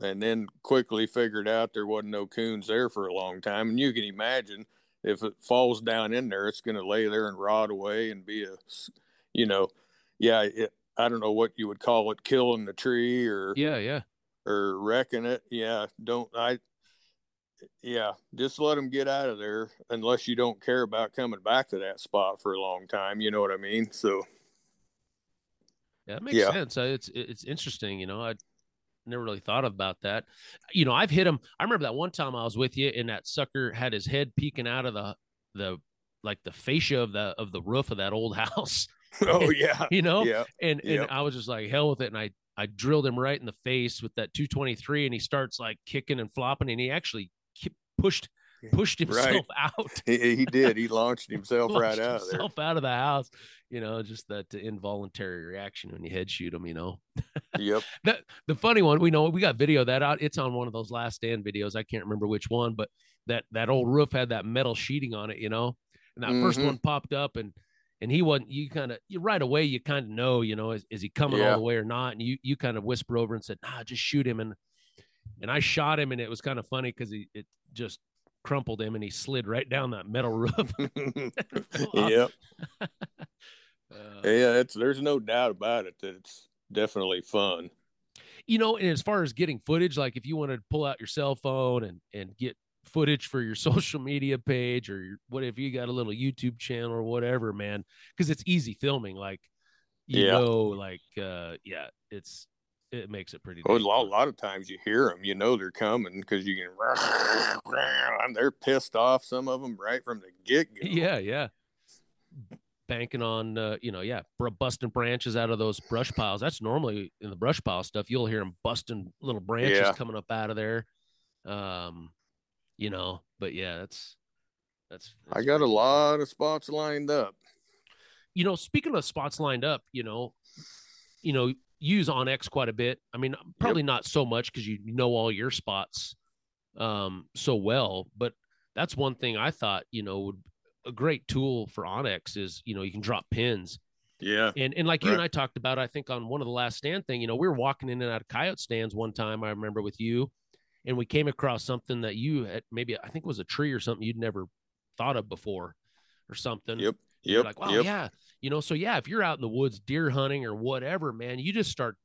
and then quickly figured out there wasn't no coons there for a long time, and you can imagine if it falls down in there, it's going to lay there and rot away and be a, you know, yeah, it, I don't know what you would call it, killing the tree or yeah, yeah. or wrecking it. Yeah. Don't I, yeah, just let them get out of there unless you don't care about coming back to that spot for a long time. You know what I mean? So. Yeah, that makes yeah. sense. It's, it's interesting. You know, I never really thought about that. You know, I've hit them. I remember that one time I was with you and that sucker had his head peeking out of the, the, like the fascia of the, of the roof of that old house. Oh yeah. You know, yeah. and, and yeah. I was just like, hell with it. And I, I drilled him right in the face with that two twenty-three, and he starts like kicking and flopping, and he actually pushed pushed himself right. out. he, he did. He launched himself he launched right out himself of there. Out of the house. You know, just that involuntary reaction when you head shoot him. You know. Yep. That, the funny one, we know we got video of that out. It's on one of those Last Stand videos. I can't remember which one, but that that old roof had that metal sheeting on it. You know, and that mm-hmm. first one popped up and. And he wasn't, you kind of, you right away, you kind of know, you know, is, is he coming yeah. all the way or not? And you, you kind of whisper over and said, nah, just shoot him. And, and I shot him, and it was kind of funny because he, it just crumpled him and he slid right down that metal roof. Yep. uh, yeah. It's, there's no doubt about it that it's definitely fun. you know, and as far as getting footage, like if you want to pull out your cell phone and, and get footage for your social media page or your, what if you got a little YouTube channel or whatever, man, because it's easy filming. Like, you yeah. know, like, uh, yeah, it's, it makes it pretty. Well, a lot, lot of times you hear them, you know, they're coming because you can, and they're pissed off. Some of them right from the get go. Yeah. Yeah. Banking on, uh, you know, yeah, busting branches out of those brush piles. That's normally in the brush pile stuff. You'll hear them busting little branches yeah. coming up out of there. Um, you know, but yeah, that's, that's, that's I got a lot cool. of spots lined up. You know, speaking of spots lined up, you know, you know, use Onyx quite a bit. I mean, probably yep. not so much because you know all your spots um, so well, but that's one thing I thought, you know, would a great tool for Onyx is, you know, you can drop pins. Yeah. And, and like right. you and I talked about, I think on one of the last stand thing, you know, we were walking in and out of coyote stands one time, I remember with you, and we came across something that you had, maybe I think it was a tree or something you'd never thought of before or something. Yep. Yep. Like, wow, yep. yeah. You know, so yeah, if you're out in the woods, deer hunting or whatever, man, you just start,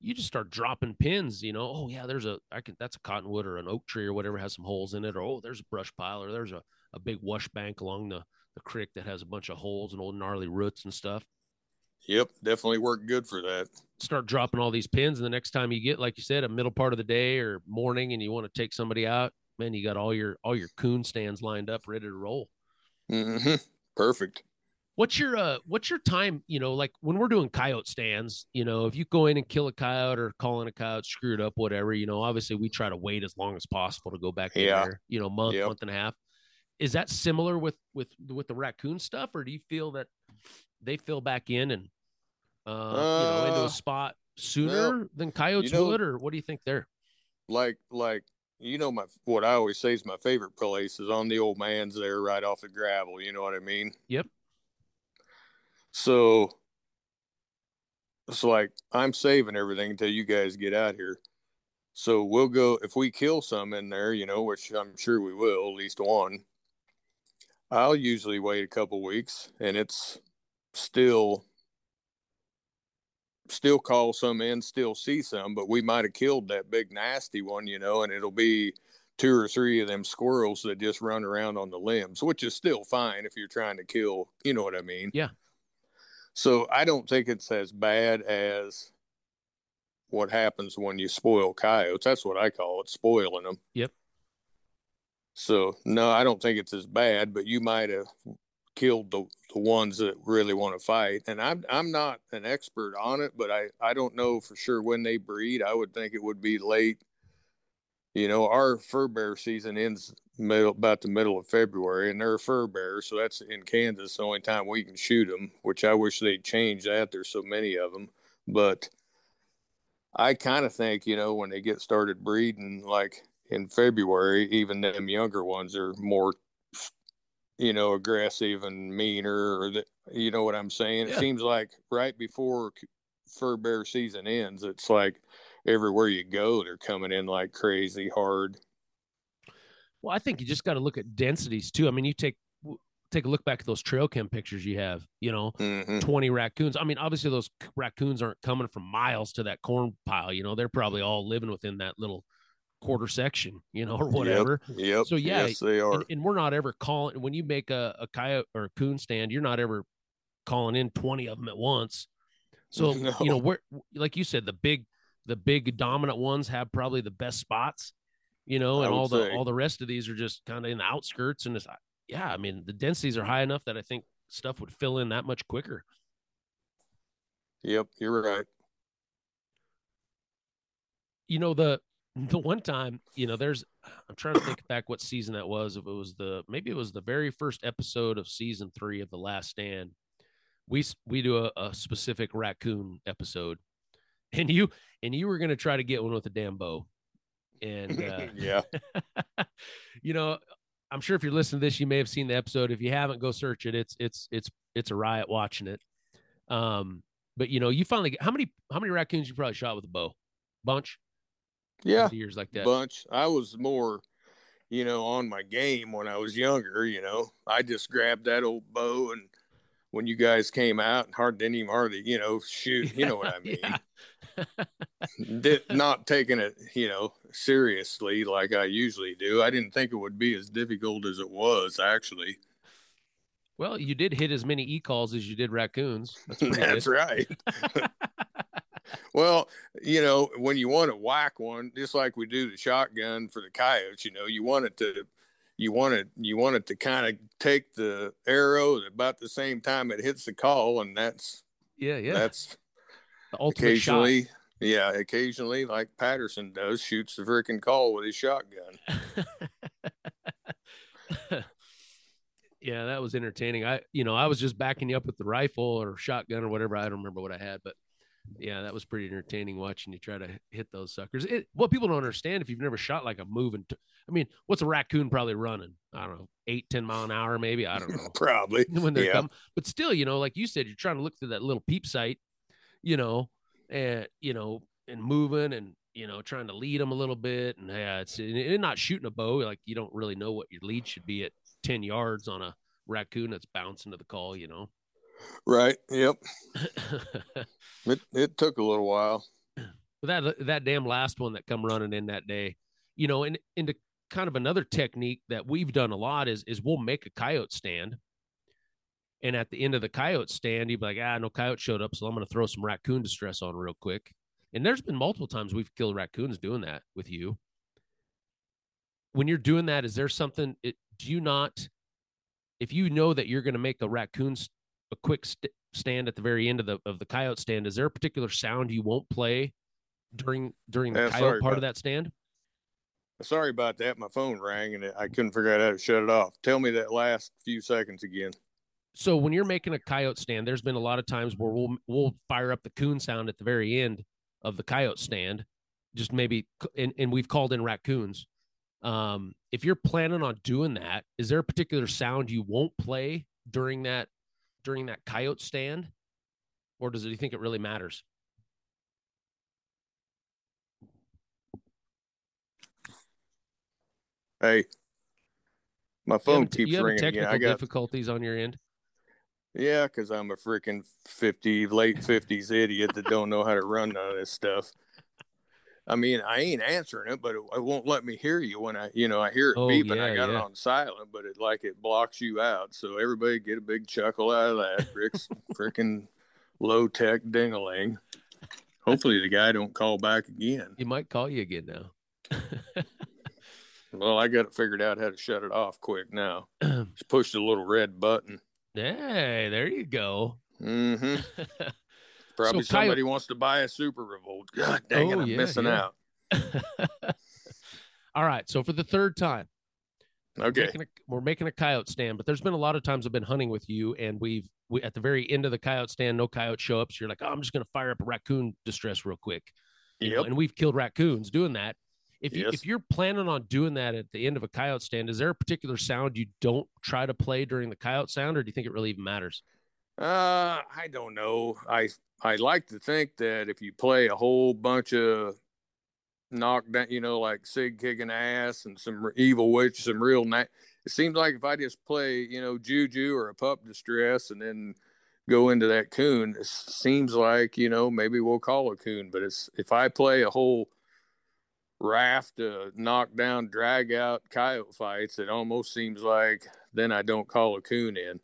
you just start dropping pins, you know, oh yeah, there's a, I can, that's a cottonwood or an oak tree or whatever has some holes in it, or, oh, there's a brush pile, or there's a, a big wash bank along the, the creek that has a bunch of holes and old gnarly roots and stuff. Yep. Definitely worked good for that. Start dropping all these pins. And the next time you get, like you said, a middle part of the day or morning and you want to take somebody out, man, you got all your, all your coon stands lined up, ready to roll. Mm-hmm. Perfect. What's your, uh, what's your time, you know, like when we're doing coyote stands, you know, if you go in and kill a coyote or call in a coyote, screw it up, whatever, you know, obviously we try to wait as long as possible to go back yeah. there, you know, month, yep. month and a half. Is that similar with, with, with the raccoon stuff, or do you feel that they fill back in and, uh, uh you know, into a spot sooner well, than coyotes you know, would, or what do you think there? Like, like, you know, my, what I always say is my favorite place is on the old man's there right off the gravel. You know what I mean? Yep. So it's like I'm saving everything until you guys get out here. So we'll go if we kill some in there, you know, which I'm sure we will, at least one. I'll usually wait a couple weeks, and it's still still call some in, still see some, but we might have killed that big nasty one, you know, and it'll be two or three of them squirrels that just run around on the limbs, which is still fine if you're trying to kill, you know what I mean? Yeah. So I don't think it's as bad as what happens when you spoil coyotes. That's what I call it, spoiling them. Yep. So, no, I don't think it's as bad, but you might have killed the, the ones that really want to fight. And I'm I'm not an expert on it, but I, I don't know for sure when they breed. I would think it would be late. You know, our fur bear season ends middle, about the middle of February, and they're a fur bear, so that's in Kansas the only time we can shoot them, which I wish they'd change that. There's so many of them. But I kind of think, you know, when they get started breeding, like in February, even them younger ones are more, you know, aggressive and meaner, or the, you know what I'm saying? Yeah. It seems like right before fur bear season ends, it's like, everywhere you go, they're coming in like crazy hard. Well, I think you just got to look at densities too. I mean, you take, take a look back at those trail cam pictures you have, you know, mm-hmm. twenty raccoons. I mean, obviously those raccoons aren't coming from miles to that corn pile, you know, they're probably all living within that little quarter section, you know, or whatever. Yep. yep. So yeah, yes, they are. And, and we're not ever calling, when you make a, a coyote or a coon stand, you're not ever calling in twenty of them at once. So, no. you know, we're, like you said, the big, the big dominant ones have probably the best spots, you know, and all the, say. all the rest of these are just kind of in the outskirts. And it's, yeah, I mean, the densities are high enough that I think stuff would fill in that much quicker. Yep. You're right. You know, the, the one time, you know, there's, I'm trying to think back what season that was. If it was the, maybe it was the very first episode of season three of The Last Stand. We, we do a, a specific raccoon episode. And you and you were going to try to get one with a damn bow. And, uh, yeah, you know, I'm sure if you're listening to this, you may have seen the episode. If you haven't, go search it. It's, it's, it's, it's a riot watching it. Um, but you know, you finally, how many, how many raccoons you probably shot with a bow? Bunch. Yeah. Years like that. Bunch. I was more, you know, on my game when I was younger, you know, I just grabbed that old bow and, when you guys came out and hard didn't even hardly, you know, shoot, you yeah, know what I mean? Yeah. did, not taking it, you know, seriously like I usually do. I didn't think it would be as difficult as it was, actually. Well, you did hit as many e-calls as you did raccoons. That's, That's right. Well, you know, when you want to whack one, just like we do the shotgun for the coyotes, you know, you want it to, you want it, you want it to kind of take the arrow at about the same time it hits the call, and that's yeah, yeah, that's the ultimate occasionally, shot. yeah, occasionally, like Patterson does, shoots the freaking call with his shotgun. Yeah, that was entertaining. I, you know, I was just backing you up with the rifle or shotgun or whatever. I don't remember what I had, but yeah, that was pretty entertaining watching you try to hit those suckers. It, what people don't understand, if you've never shot like a moving, t- I mean, what's a raccoon probably running? I don't know, eight, ten mile an hour, maybe. I don't know. Probably when they yeah. come, but still, you know, like you said, you're trying to look through that little peep sight, you know, and you know, and moving and you know, trying to lead them a little bit, and yeah, it's and, and not shooting a bow. Like you don't really know what your lead should be at ten yards on a raccoon that's bouncing to the call, you know? Right. Yep. it, it took a little while. But that, that damn last one that come running in that day, you know, and into kind of another technique that we've done a lot is, is we'll make a coyote stand. And at the end of the coyote stand, you'd be like, ah, no coyote showed up. So I'm going to throw some raccoon distress on real quick. And there's been multiple times we've killed raccoons doing that with you. When you're doing that, is there something, it, do you not, if you know that you're going to make a raccoon, st- a quick st- stand at the very end of the of the coyote stand, is there a particular sound you won't play during during the yeah, coyote part of that stand? Sorry about that. My phone rang and I couldn't figure out how to shut it off. Tell me that last few seconds again. So when you're making a coyote stand, there's been a lot of times where we'll we'll fire up the coon sound at the very end of the coyote stand, just maybe, and, and we've called in raccoons. Um, if you're planning on doing that, is there a particular sound you won't play during that, during that coyote stand, or does it, do you think it really matters? Hey, my phone keeps ringing. You have technical again. I got difficulties on your end. Yeah. Cause I'm a freaking fifty, late fifties idiot that don't know how to run none of this stuff. I mean, I ain't answering it, but it, it won't let me hear you when I, you know, I hear it oh, beep and yeah, I got yeah. it on silent, but it like it blocks you out. So everybody get a big chuckle out of that. Rick's freaking low tech ding-a-ling. Hopefully the guy don't call back again. He might call you again now. Well, I got it figured out how to shut it off quick now. Just push the little red button. Hey, there you go. Mm-hmm. Probably so somebody coyote- wants to buy a Super Revolt. God dang it, oh, I'm yeah, missing yeah. out. All right, so for the third time, okay, we're making, a, we're making a coyote stand, but there's been a lot of times I've been hunting with you, and we've we, at the very end of the coyote stand, no coyote show up, so you're like, oh, I'm just going to fire up a raccoon distress real quick. Yep. You know, and we've killed raccoons doing that. If, you, yes. if you're planning on doing that at the end of a coyote stand, is there a particular sound you don't try to play during the coyote sound, or do you think it really even matters? Uh, I don't know. I I like to think that if you play a whole bunch of knockdown, you know, like Sig kicking ass and some evil witch, some real night. It seems like if I just play, you know, Juju or a pup distress and then go into that coon, it seems like, you know, maybe we'll call a coon. But it's if I play a whole raft of knockdown, drag out coyote fights, it almost seems like then I don't call a coon in.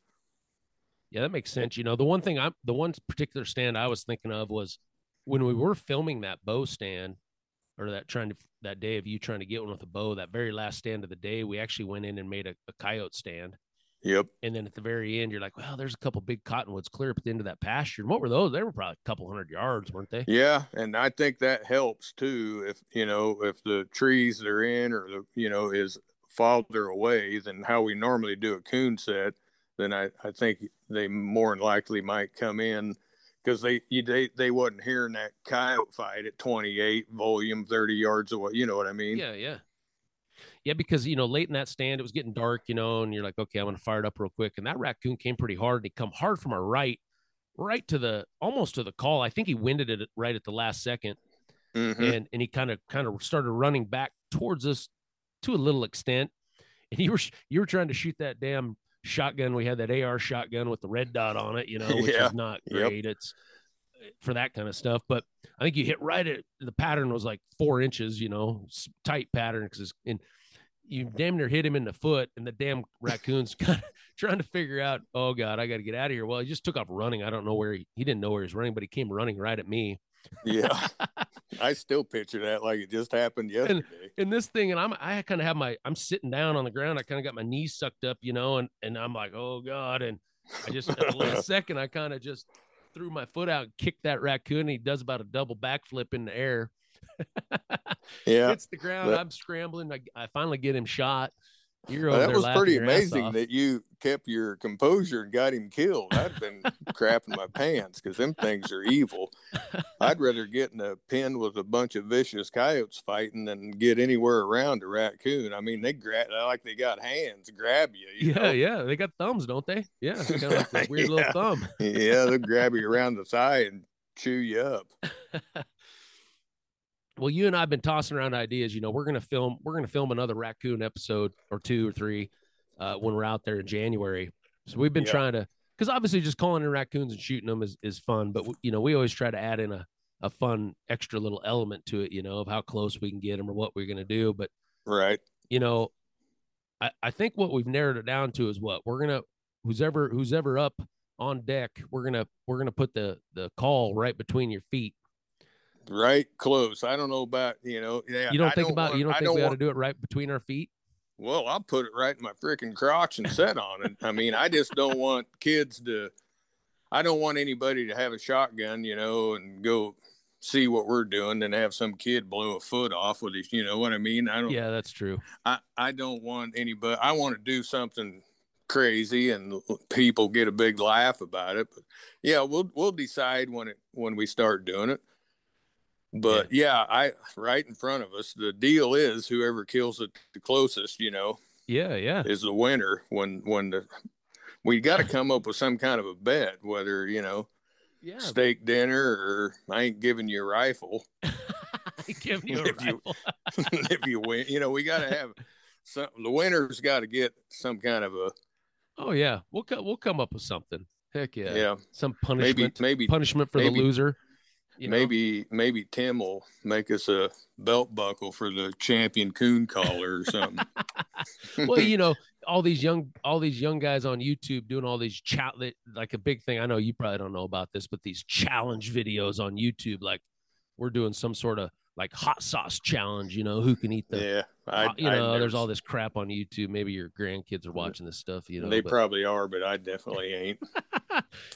Yeah, that makes sense. You know, the one thing I'm, the one particular stand I was thinking of was when we were filming that bow stand, or that trying to, that day of you trying to get one with a bow, that very last stand of the day, we actually went in and made a, a coyote stand. Yep. And then at the very end, you're like, well, there's a couple big cottonwoods clear up at the end of that pasture. And what were those? They were probably a couple hundred yards, weren't they? Yeah. And I think that helps too. If, you know, if the trees they're in or, the, you know, is farther away than how we normally do a coon set, then I, I think they more than likely might come in because they, you, they they wasn't hearing that coyote fight at twenty-eight volume, thirty yards away. You know what I mean? Yeah, yeah. Yeah, because, you know, late in that stand, it was getting dark, you know, and you're like, okay, I'm going to fire it up real quick. And that raccoon came pretty hard. And he come hard from our right, right to the, almost to the call. I think he winded it right at the last second. Mm-hmm. And and he kind of kind of started running back towards us to a little extent. And you were, you were trying to shoot that damn shotgun. We had that A R shotgun with the red dot on it, you know, which yeah. is not great. Yep. It's for that kind of stuff. But I think you hit right at the pattern was like four inches, you know, tight pattern, because it's in. You damn near hit him in the foot, and the damn raccoon's kind of trying to figure out, oh God, I got to get out of here. Well, he just took off running. I don't know where he, he didn't know where he was running, but he came running right at me. Yeah. I still picture that like it just happened yesterday. And, and this thing, and I'm, I kind of have my, I'm sitting down on the ground. I kind of got my knees sucked up, you know, and, and I'm like, oh God. And I just, in the last second, I kind of just threw my foot out, kicked that raccoon. And he does about a double backflip in the air. Yeah, hits the ground. But I'm scrambling. I, I finally get him shot. You're over that there was pretty amazing that you kept your composure and got him killed. I'd been crapping my pants because them things are evil. I'd rather get in a pen with a bunch of vicious coyotes fighting than get anywhere around a raccoon. I mean, they grab like they got hands, grab you. you yeah, know? yeah, they got thumbs, don't they? Yeah, kind of like this weird yeah. little thumb. Yeah, they'll grab you around the thigh and chew you up. Well, you and I have been tossing around ideas. You know, we're going to film, we're going to film another raccoon episode or two or three uh, when we're out there in January. So we've been yeah. trying to, because obviously just calling in raccoons and shooting them is, is fun. But, you know, we always try to add in a, a fun extra little element to it, you know, of how close we can get them or what we're going to do. But, right. you know, I, I think what we've narrowed it down to is what we're going to, who's ever, who's ever up on deck, we're going to, we're going to put the, the call right between your feet. Right close. I don't know about, you know, yeah, you don't think about, you don't think we ought to do it right between our feet? Well, I'll put it right in my freaking crotch and set on it. I mean, I just don't want kids to, I don't want anybody to have a shotgun, you know, and go see what we're doing and have some kid blow a foot off with his, you know what I mean? I don't, yeah, that's true. I, I don't want anybody, I want to do something crazy and people get a big laugh about it. But yeah, we'll, we'll decide when it, when we start doing it. But yeah. yeah, I right in front of us. The deal is whoever kills it the closest, you know, yeah, yeah, is the winner. When when the we got to come up with some kind of a bet, whether you know, yeah, steak but... dinner or I ain't giving you a rifle. I ain't giving you a if rifle you, if you win. You know, we got to have some. The winner's got to get some kind of a. Oh yeah, we'll we'll come up with something. Heck yeah, yeah, some punishment. Maybe, maybe punishment for maybe, the loser. You know? Maybe maybe Tim will make us a belt buckle for the champion coon collar or something. Well, you know, all these young all these young guys on YouTube doing all these chat like a big thing. I know you probably don't know about this, but these challenge videos on YouTube, like we're doing some sort of like hot sauce challenge. You know, who can eat the? Yeah, I, you know, I there's all this crap on YouTube. Maybe your grandkids are watching this stuff. You know, they but, probably are, but I definitely ain't.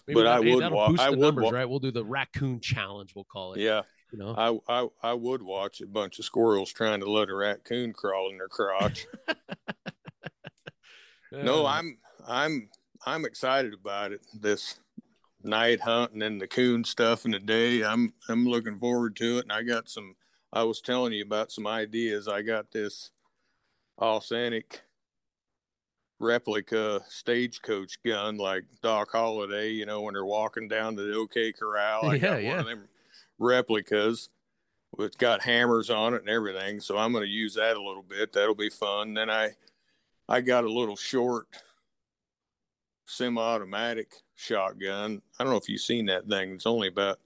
Maybe but I would that'll watch. Boost I the would numbers, wa- right. We'll do the raccoon challenge. We'll call it. Yeah. You know, I, I I would watch a bunch of squirrels trying to let a raccoon crawl in their crotch. uh, no, I'm I'm I'm excited about it. This night hunting and the coon stuff in the day. I'm I'm looking forward to it, and I got some. I was telling you about some ideas. I got this authentic replica stagecoach gun like Doc Holliday, you know, when they're walking down to the OK Corral. I yeah, got yeah. one of them replicas with got hammers on it and everything. So I'm going to use that a little bit. That'll be fun. Then I, I got a little short semi-automatic shotgun. I don't know if you've seen that thing. It's only about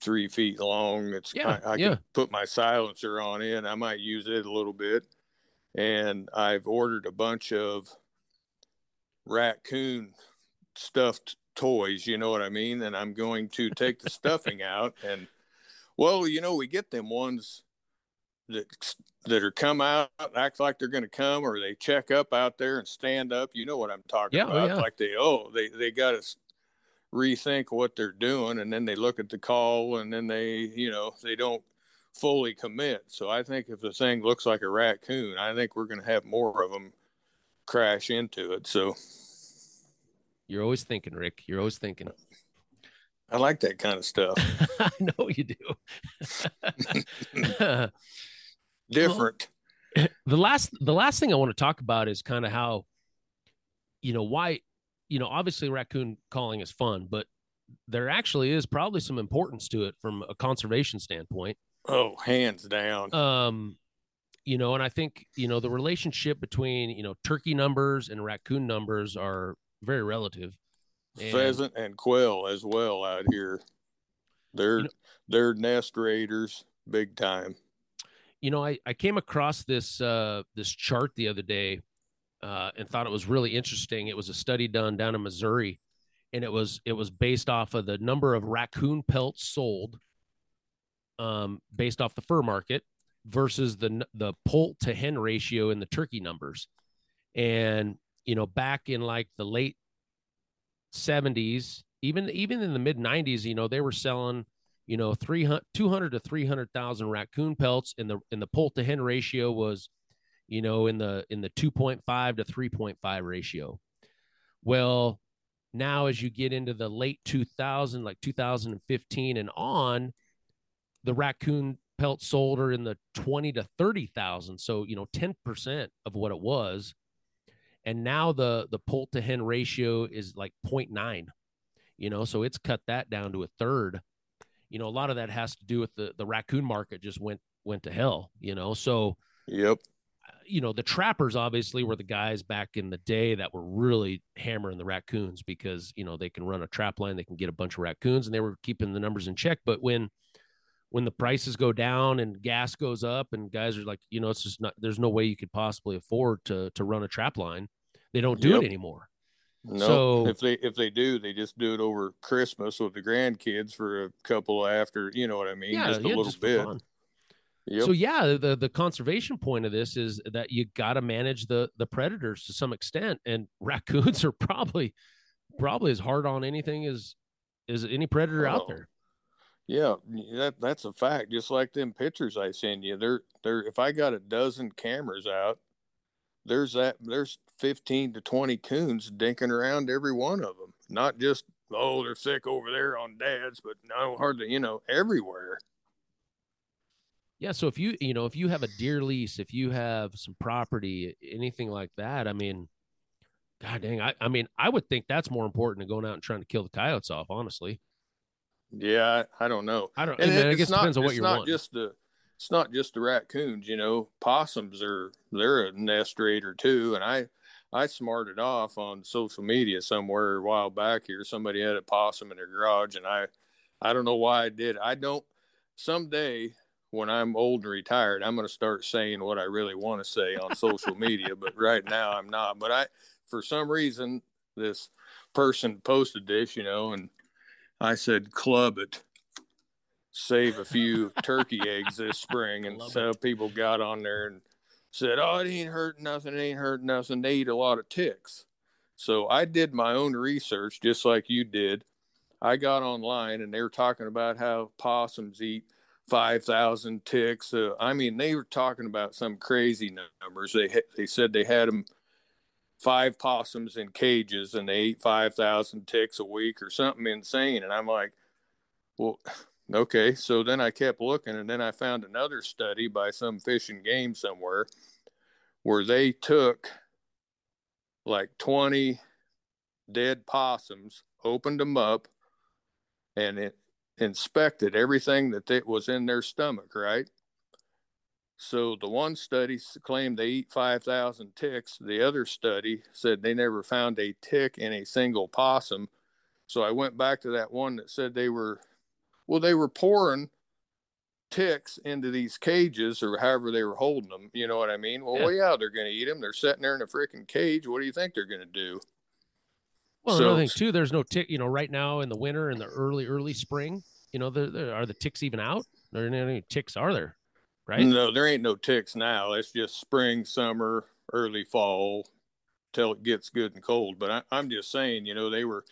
three feet long. It's yeah, I, I yeah. can put my silencer on in. I might use it a little bit. And I've ordered a bunch of raccoon stuffed toys, you know what I mean? And I'm going to take the stuffing out and well, you know, we get them ones that that are come out, act like they're going to come, or they check up out there and stand up. You know what I'm talking yeah, about? Yeah. Like they, oh, they, they got to rethink what they're doing, and then they look at the call, and then they, you know, they don't fully commit. So I think if the thing looks like a raccoon, I think we're going to have more of them crash into it. So you're always thinking, Rick. You're always thinking. I like that kind of stuff. I know you do. Different. Well, the last, the last thing I want to talk about is kind of how, you know, why. You know, obviously raccoon calling is fun, but there actually is probably some importance to it from a conservation standpoint. Oh, hands down. Um, you know, and I think, you know, the relationship between, you know, turkey numbers and raccoon numbers are very relative. And pheasant and quail as well out here. They're you know, they're nest raiders big time. You know, I, I came across this uh, this chart the other day uh, and thought it was really interesting. It was a study done down in Missouri, and it was it was based off of the number of raccoon pelts sold um, based off the fur market versus the the poult to hen ratio in the turkey numbers. And, you know, back in like the late seventies, even even in the mid nineties, you know, they were selling, you know, two hundred to three hundred thousand raccoon pelts, and the and the poult to hen ratio was, you know, in the in the two point five to three point five ratio. Well, now as you get into the late two thousand, like two thousand fifteen and on, the raccoon pelts sold are in the twenty to thirty thousand, so, you know, ten percent of what it was. And now the the poult to hen ratio is like zero point nine, you know, so it's cut that down to a third. You know, a lot of that has to do with the, the raccoon market just went went to hell, you know. So, yep, you know, the trappers obviously were the guys back in the day that were really hammering the raccoons because, you know, they can run a trap line, they can get a bunch of raccoons, and they were keeping the numbers in check. But when when the prices go down and gas goes up and guys are like, you know, it's just not, there's no way you could possibly afford to, to run a trap line. They don't do yep. it anymore. No, so, if they, if they do, they just do it over Christmas with the grandkids for a couple after, you know what I mean? Yeah, just a yeah, little just bit. Yep. So yeah, the, the conservation point of this is that you got to manage the, the predators to some extent, and raccoons are probably, probably as hard on anything as, as any predator oh. out there. Yeah, that that's a fact. Just like them pictures I send you, they're they're. If I got a dozen cameras out, there's that there's fifteen to twenty coons dinking around every one of them. Not just oh they're sick over there on dad's, but no, hardly, you know, everywhere. Yeah, so if you you know if you have a deer lease, if you have some property, anything like that, I mean, god dang, I I mean I would think that's more important than going out and trying to kill the coyotes off, honestly. Yeah, I, I don't know. I don't. And it, man, I guess not, depends on what you want. Just the, it's not just the raccoons, you know. Possums are they're a nest raider too. And I, I smarted off on social media somewhere a while back here. Somebody had a possum in their garage, and I, I don't know why I did. I don't. Someday when I'm old and retired, I'm going to start saying what I really want to say on social media. But right now I'm not. But I, for some reason, this person posted this, you know, and I said, club it, save a few turkey eggs this spring. And so it. people got on there and said, oh, it ain't hurt nothing. It ain't hurt nothing. They eat a lot of ticks. So I did my own research, just like you did. I got online and they were talking about how possums eat five thousand ticks. Uh, I mean, they were talking about some crazy numbers. They, they said they had them five possums in cages and they ate five thousand ticks a week or something insane. And I'm like, well, okay. So then I kept looking, and then I found another study by some fish and game somewhere where they took like twenty dead possums, opened them up, and it inspected everything that was in their stomach, right? So the one study claimed they eat five thousand ticks. The other study said they never found a tick in a single possum. So I went back to that one that said they were, well, they were pouring ticks into these cages or however they were holding them. You know what I mean? Well, yeah, well, yeah they're going to eat them. They're sitting there in a freaking cage. What do you think they're going to do? Well, so, another thing too, there's no tick, you know, right now in the winter and the early, early spring, you know, there, there, are the ticks even out? There aren't any ticks, are there? Right? No, there ain't no ticks now. It's just spring, summer, early fall, till it gets good and cold. But I, I'm just saying, you know, they were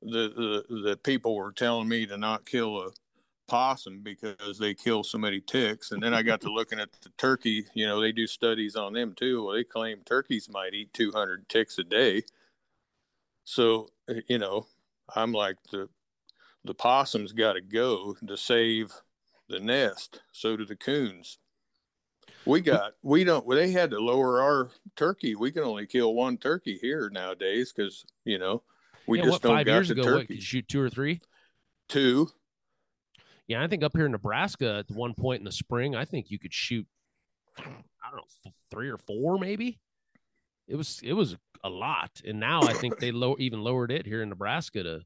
the, the the people were telling me to not kill a possum because they kill so many ticks. And then I got to looking at the turkey. You know, they do studies on them too. Well, they claim turkeys might eat two hundred ticks a day. So, you know, I'm like, the the possum's got to go to save the nest. So do the coons. We got, we don't, they had to lower our turkey. We can only kill one turkey here nowadays because, you know, we yeah, just what, don't five got years the ago, turkey. What, could you shoot two or three? Two. Yeah, I think up here in Nebraska at one point in the spring, I think you could shoot, I don't know, three or four maybe. it was it was a lot. And now I think they low, even lowered it here in Nebraska to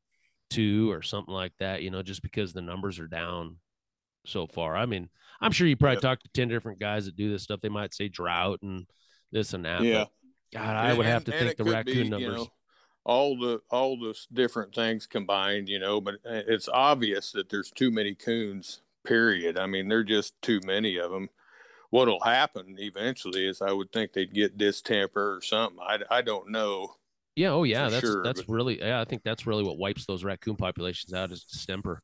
two or something like that, you know, just because the numbers are down so far. I mean, I'm sure you probably yeah. talked to ten different guys that do this stuff. They might say drought and this and that. Yeah. God, I would and, have to think the raccoon be, numbers. You know, all the all the different things combined, you know, but it's obvious that there's too many coons, period. I mean, there're just too many of them. What'll happen eventually is I would think they'd get distemper or something. I, I don't know. Yeah. Oh yeah. That's, sure, that's but... really, yeah, I think that's really what wipes those raccoon populations out is distemper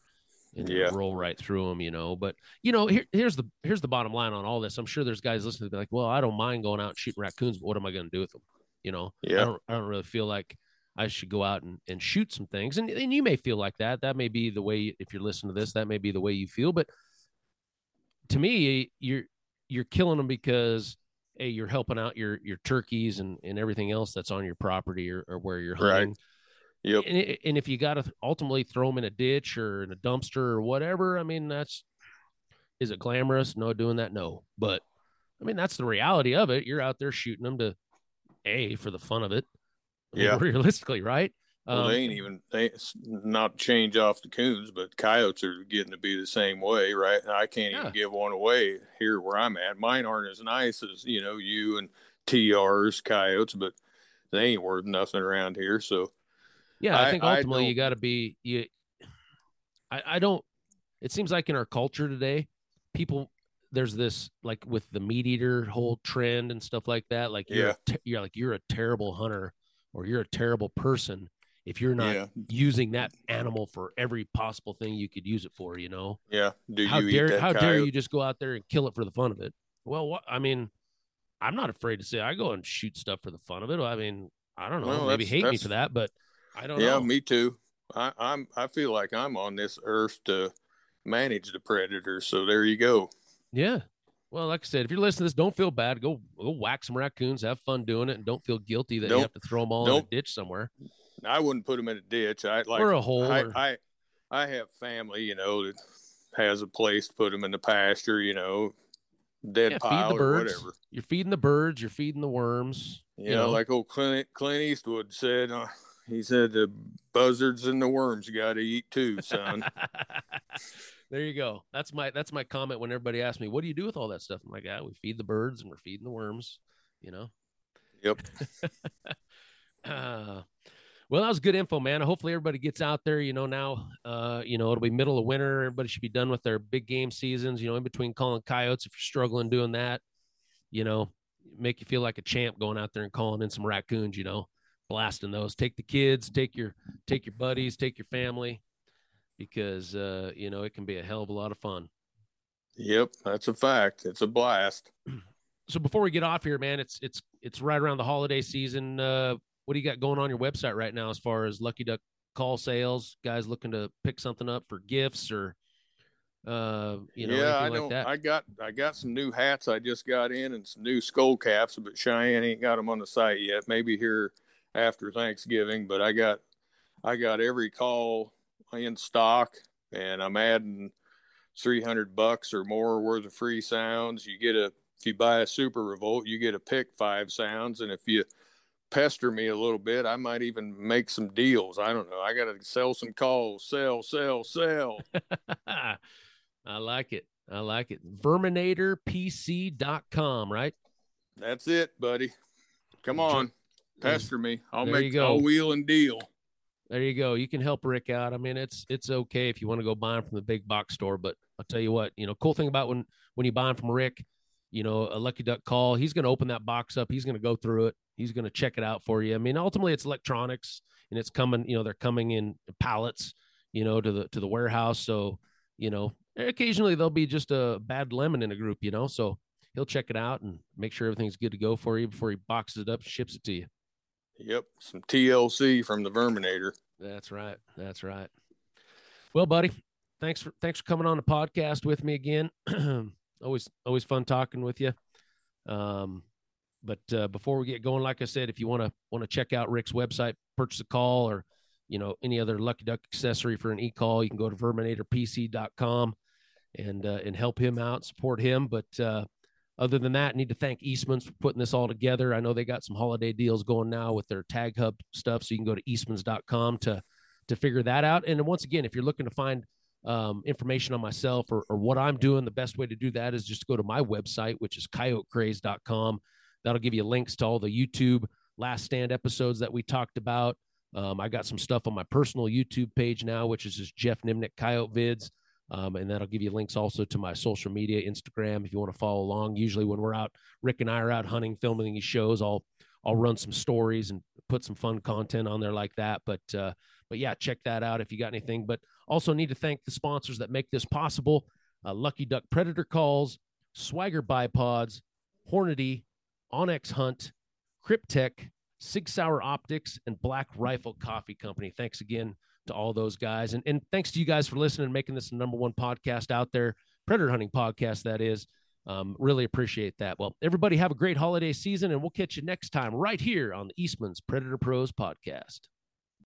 and yeah. roll right through them, you know, but you know, here, here's the, here's the bottom line on all this. I'm sure there's guys listening to be like, well, I don't mind going out and shooting raccoons, but what am I going to do with them? You know, yeah. I don't, I don't really feel like I should go out and, and shoot some things. And, and you may feel like that. That may be the way, if you're listening to this, that may be the way you feel. But to me, you're you're killing them because, hey, you're helping out your your turkeys and, and everything else that's on your property or, or where you're hunting. Right. Yep. And, it, and if you got to ultimately throw them in a ditch or in a dumpster or whatever, I mean, that's, is it glamorous? No, doing that? No. But, I mean, that's the reality of it. You're out there shooting them to, A, for the fun of it. Yeah, realistically, right? Well, um, they ain't even they not change off the coons, but coyotes are getting to be the same way, right? And I can't yeah. even give one away here where I'm at. Mine aren't as nice as, you know, you and T R's coyotes, but they ain't worth nothing around here. So, yeah, I, I think ultimately I you got to be you. I, I don't. It seems like in our culture today, people. There's this, like with the meat eater whole trend and stuff like that. Like you're yeah. te- you're like you're a terrible hunter. Or you're a terrible person if you're not yeah. using that animal for every possible thing you could use it for, you know? Yeah. Do how you dare, eat that how coyote? Dare you just go out there and kill it for the fun of it? Well, what, I mean, I'm not afraid to say I go and shoot stuff for the fun of it. I mean, I don't know. Well, maybe hate me for that, but I don't yeah, know. Yeah, me too. I, I'm, I feel like I'm on this earth to manage the predator. So there you go. Yeah. Well, like I said, if you're listening to this, don't feel bad. Go go whack some raccoons. Have fun doing it. And don't feel guilty that nope. you have to throw them all nope. in a ditch somewhere. I wouldn't put them in a ditch. I like, or a hole. I, or... I, I have family, you know, that has a place to put them in the pasture, you know, dead yeah, pile or birds. Whatever. You're feeding the birds. You're feeding the worms. You, you know, know, like old Clint, Clint Eastwood said, uh, he said the buzzards and the worms got to eat too, son. There you go. That's my that's my comment when everybody asks me, what do you do with all that stuff? I'm like, ah, we feed the birds and we're feeding the worms, you know? Yep. uh, well, that was good info, man. Hopefully everybody gets out there, you know, now, uh, you know, it'll be middle of winter. Everybody should be done with their big game seasons, you know, in between calling coyotes. If you're struggling doing that, you know, make you feel like a champ going out there and calling in some raccoons, you know, blasting those. Take the kids, take your take your buddies, take your family. Because, uh, you know, it can be a hell of a lot of fun. Yep, that's a fact. It's a blast. So before we get off here, man, it's it's it's right around the holiday season. Uh, what do you got going on your website right now as far as Lucky Duck call sales? Guys looking to pick something up for gifts or, uh, you know, yeah, I don't, like that? I got, I got some new hats I just got in and some new skull caps, but Cheyenne ain't got them on the site yet. Maybe here after Thanksgiving, but I got I got every call in stock, and I'm adding three hundred bucks or more worth of free sounds. You get a, if you buy a Super Revolt, you get a pick five sounds. And if you pester me a little bit, I might even make some deals. I don't know. I got to sell some calls, sell, sell, sell. I like it. I like it. Verminator P C dot com, right? That's it, buddy. Come on. Pester me. I'll there make a wheel and deal. There you go. You can help Rick out. I mean, it's it's okay if you want to go buy them from the big box store, but I'll tell you what, you know, cool thing about when, when you buy them from Rick, you know, a Lucky Duck call, he's going to open that box up. He's going to go through it. He's going to check it out for you. I mean, ultimately it's electronics and it's coming, you know, they're coming in pallets, you know, to the, to the warehouse. So, you know, occasionally there'll be just a bad lemon in a group, you know, so he'll check it out and make sure everything's good to go for you before he boxes it up, and ships it to you. Yep. Some T L C from the Verminator. That's right. That's right. Well, buddy, thanks for, thanks for coming on the podcast with me again. always, always fun talking with you. Um, but, uh, before we get going, like I said, if you want to, want to check out Rick's website, purchase a call or, you know, any other Lucky Duck accessory for an e-call, you can go to Verminator P C dot com and, uh, and help him out, support him. But, uh, Other than that, I need to thank Eastman's for putting this all together. I know they got some holiday deals going now with their Tag Hub stuff, so you can go to eastmans dot com to to figure that out. And then once again, if you're looking to find um, information on myself or, or what I'm doing, the best way to do that is just go to my website, which is coyote craze dot com. That'll give you links to all the YouTube Last Stand episodes that we talked about. Um, I got some stuff on my personal YouTube page now, which is just Geoff Nimnick Coyote Vids. Um, and that'll give you links also to my social media, Instagram, if you want to follow along. Usually when we're out, Rick and I are out hunting, filming these shows, I'll, I'll run some stories and put some fun content on there like that. But, uh, but yeah, check that out if you got anything. But also need to thank the sponsors that make this possible. Uh, Lucky Duck Predator Calls, Swagger Bipods, Hornady, Onyx Hunt, Cryptek, Sig Sauer Optics, and Black Rifle Coffee Company. Thanks again to all those guys. And, and thanks to you guys for listening and making this the number one podcast out there, predator hunting podcast, that is. Um, really appreciate that. Well, everybody have a great holiday season, and we'll catch you next time right here on the Eastman's Predator Pros podcast.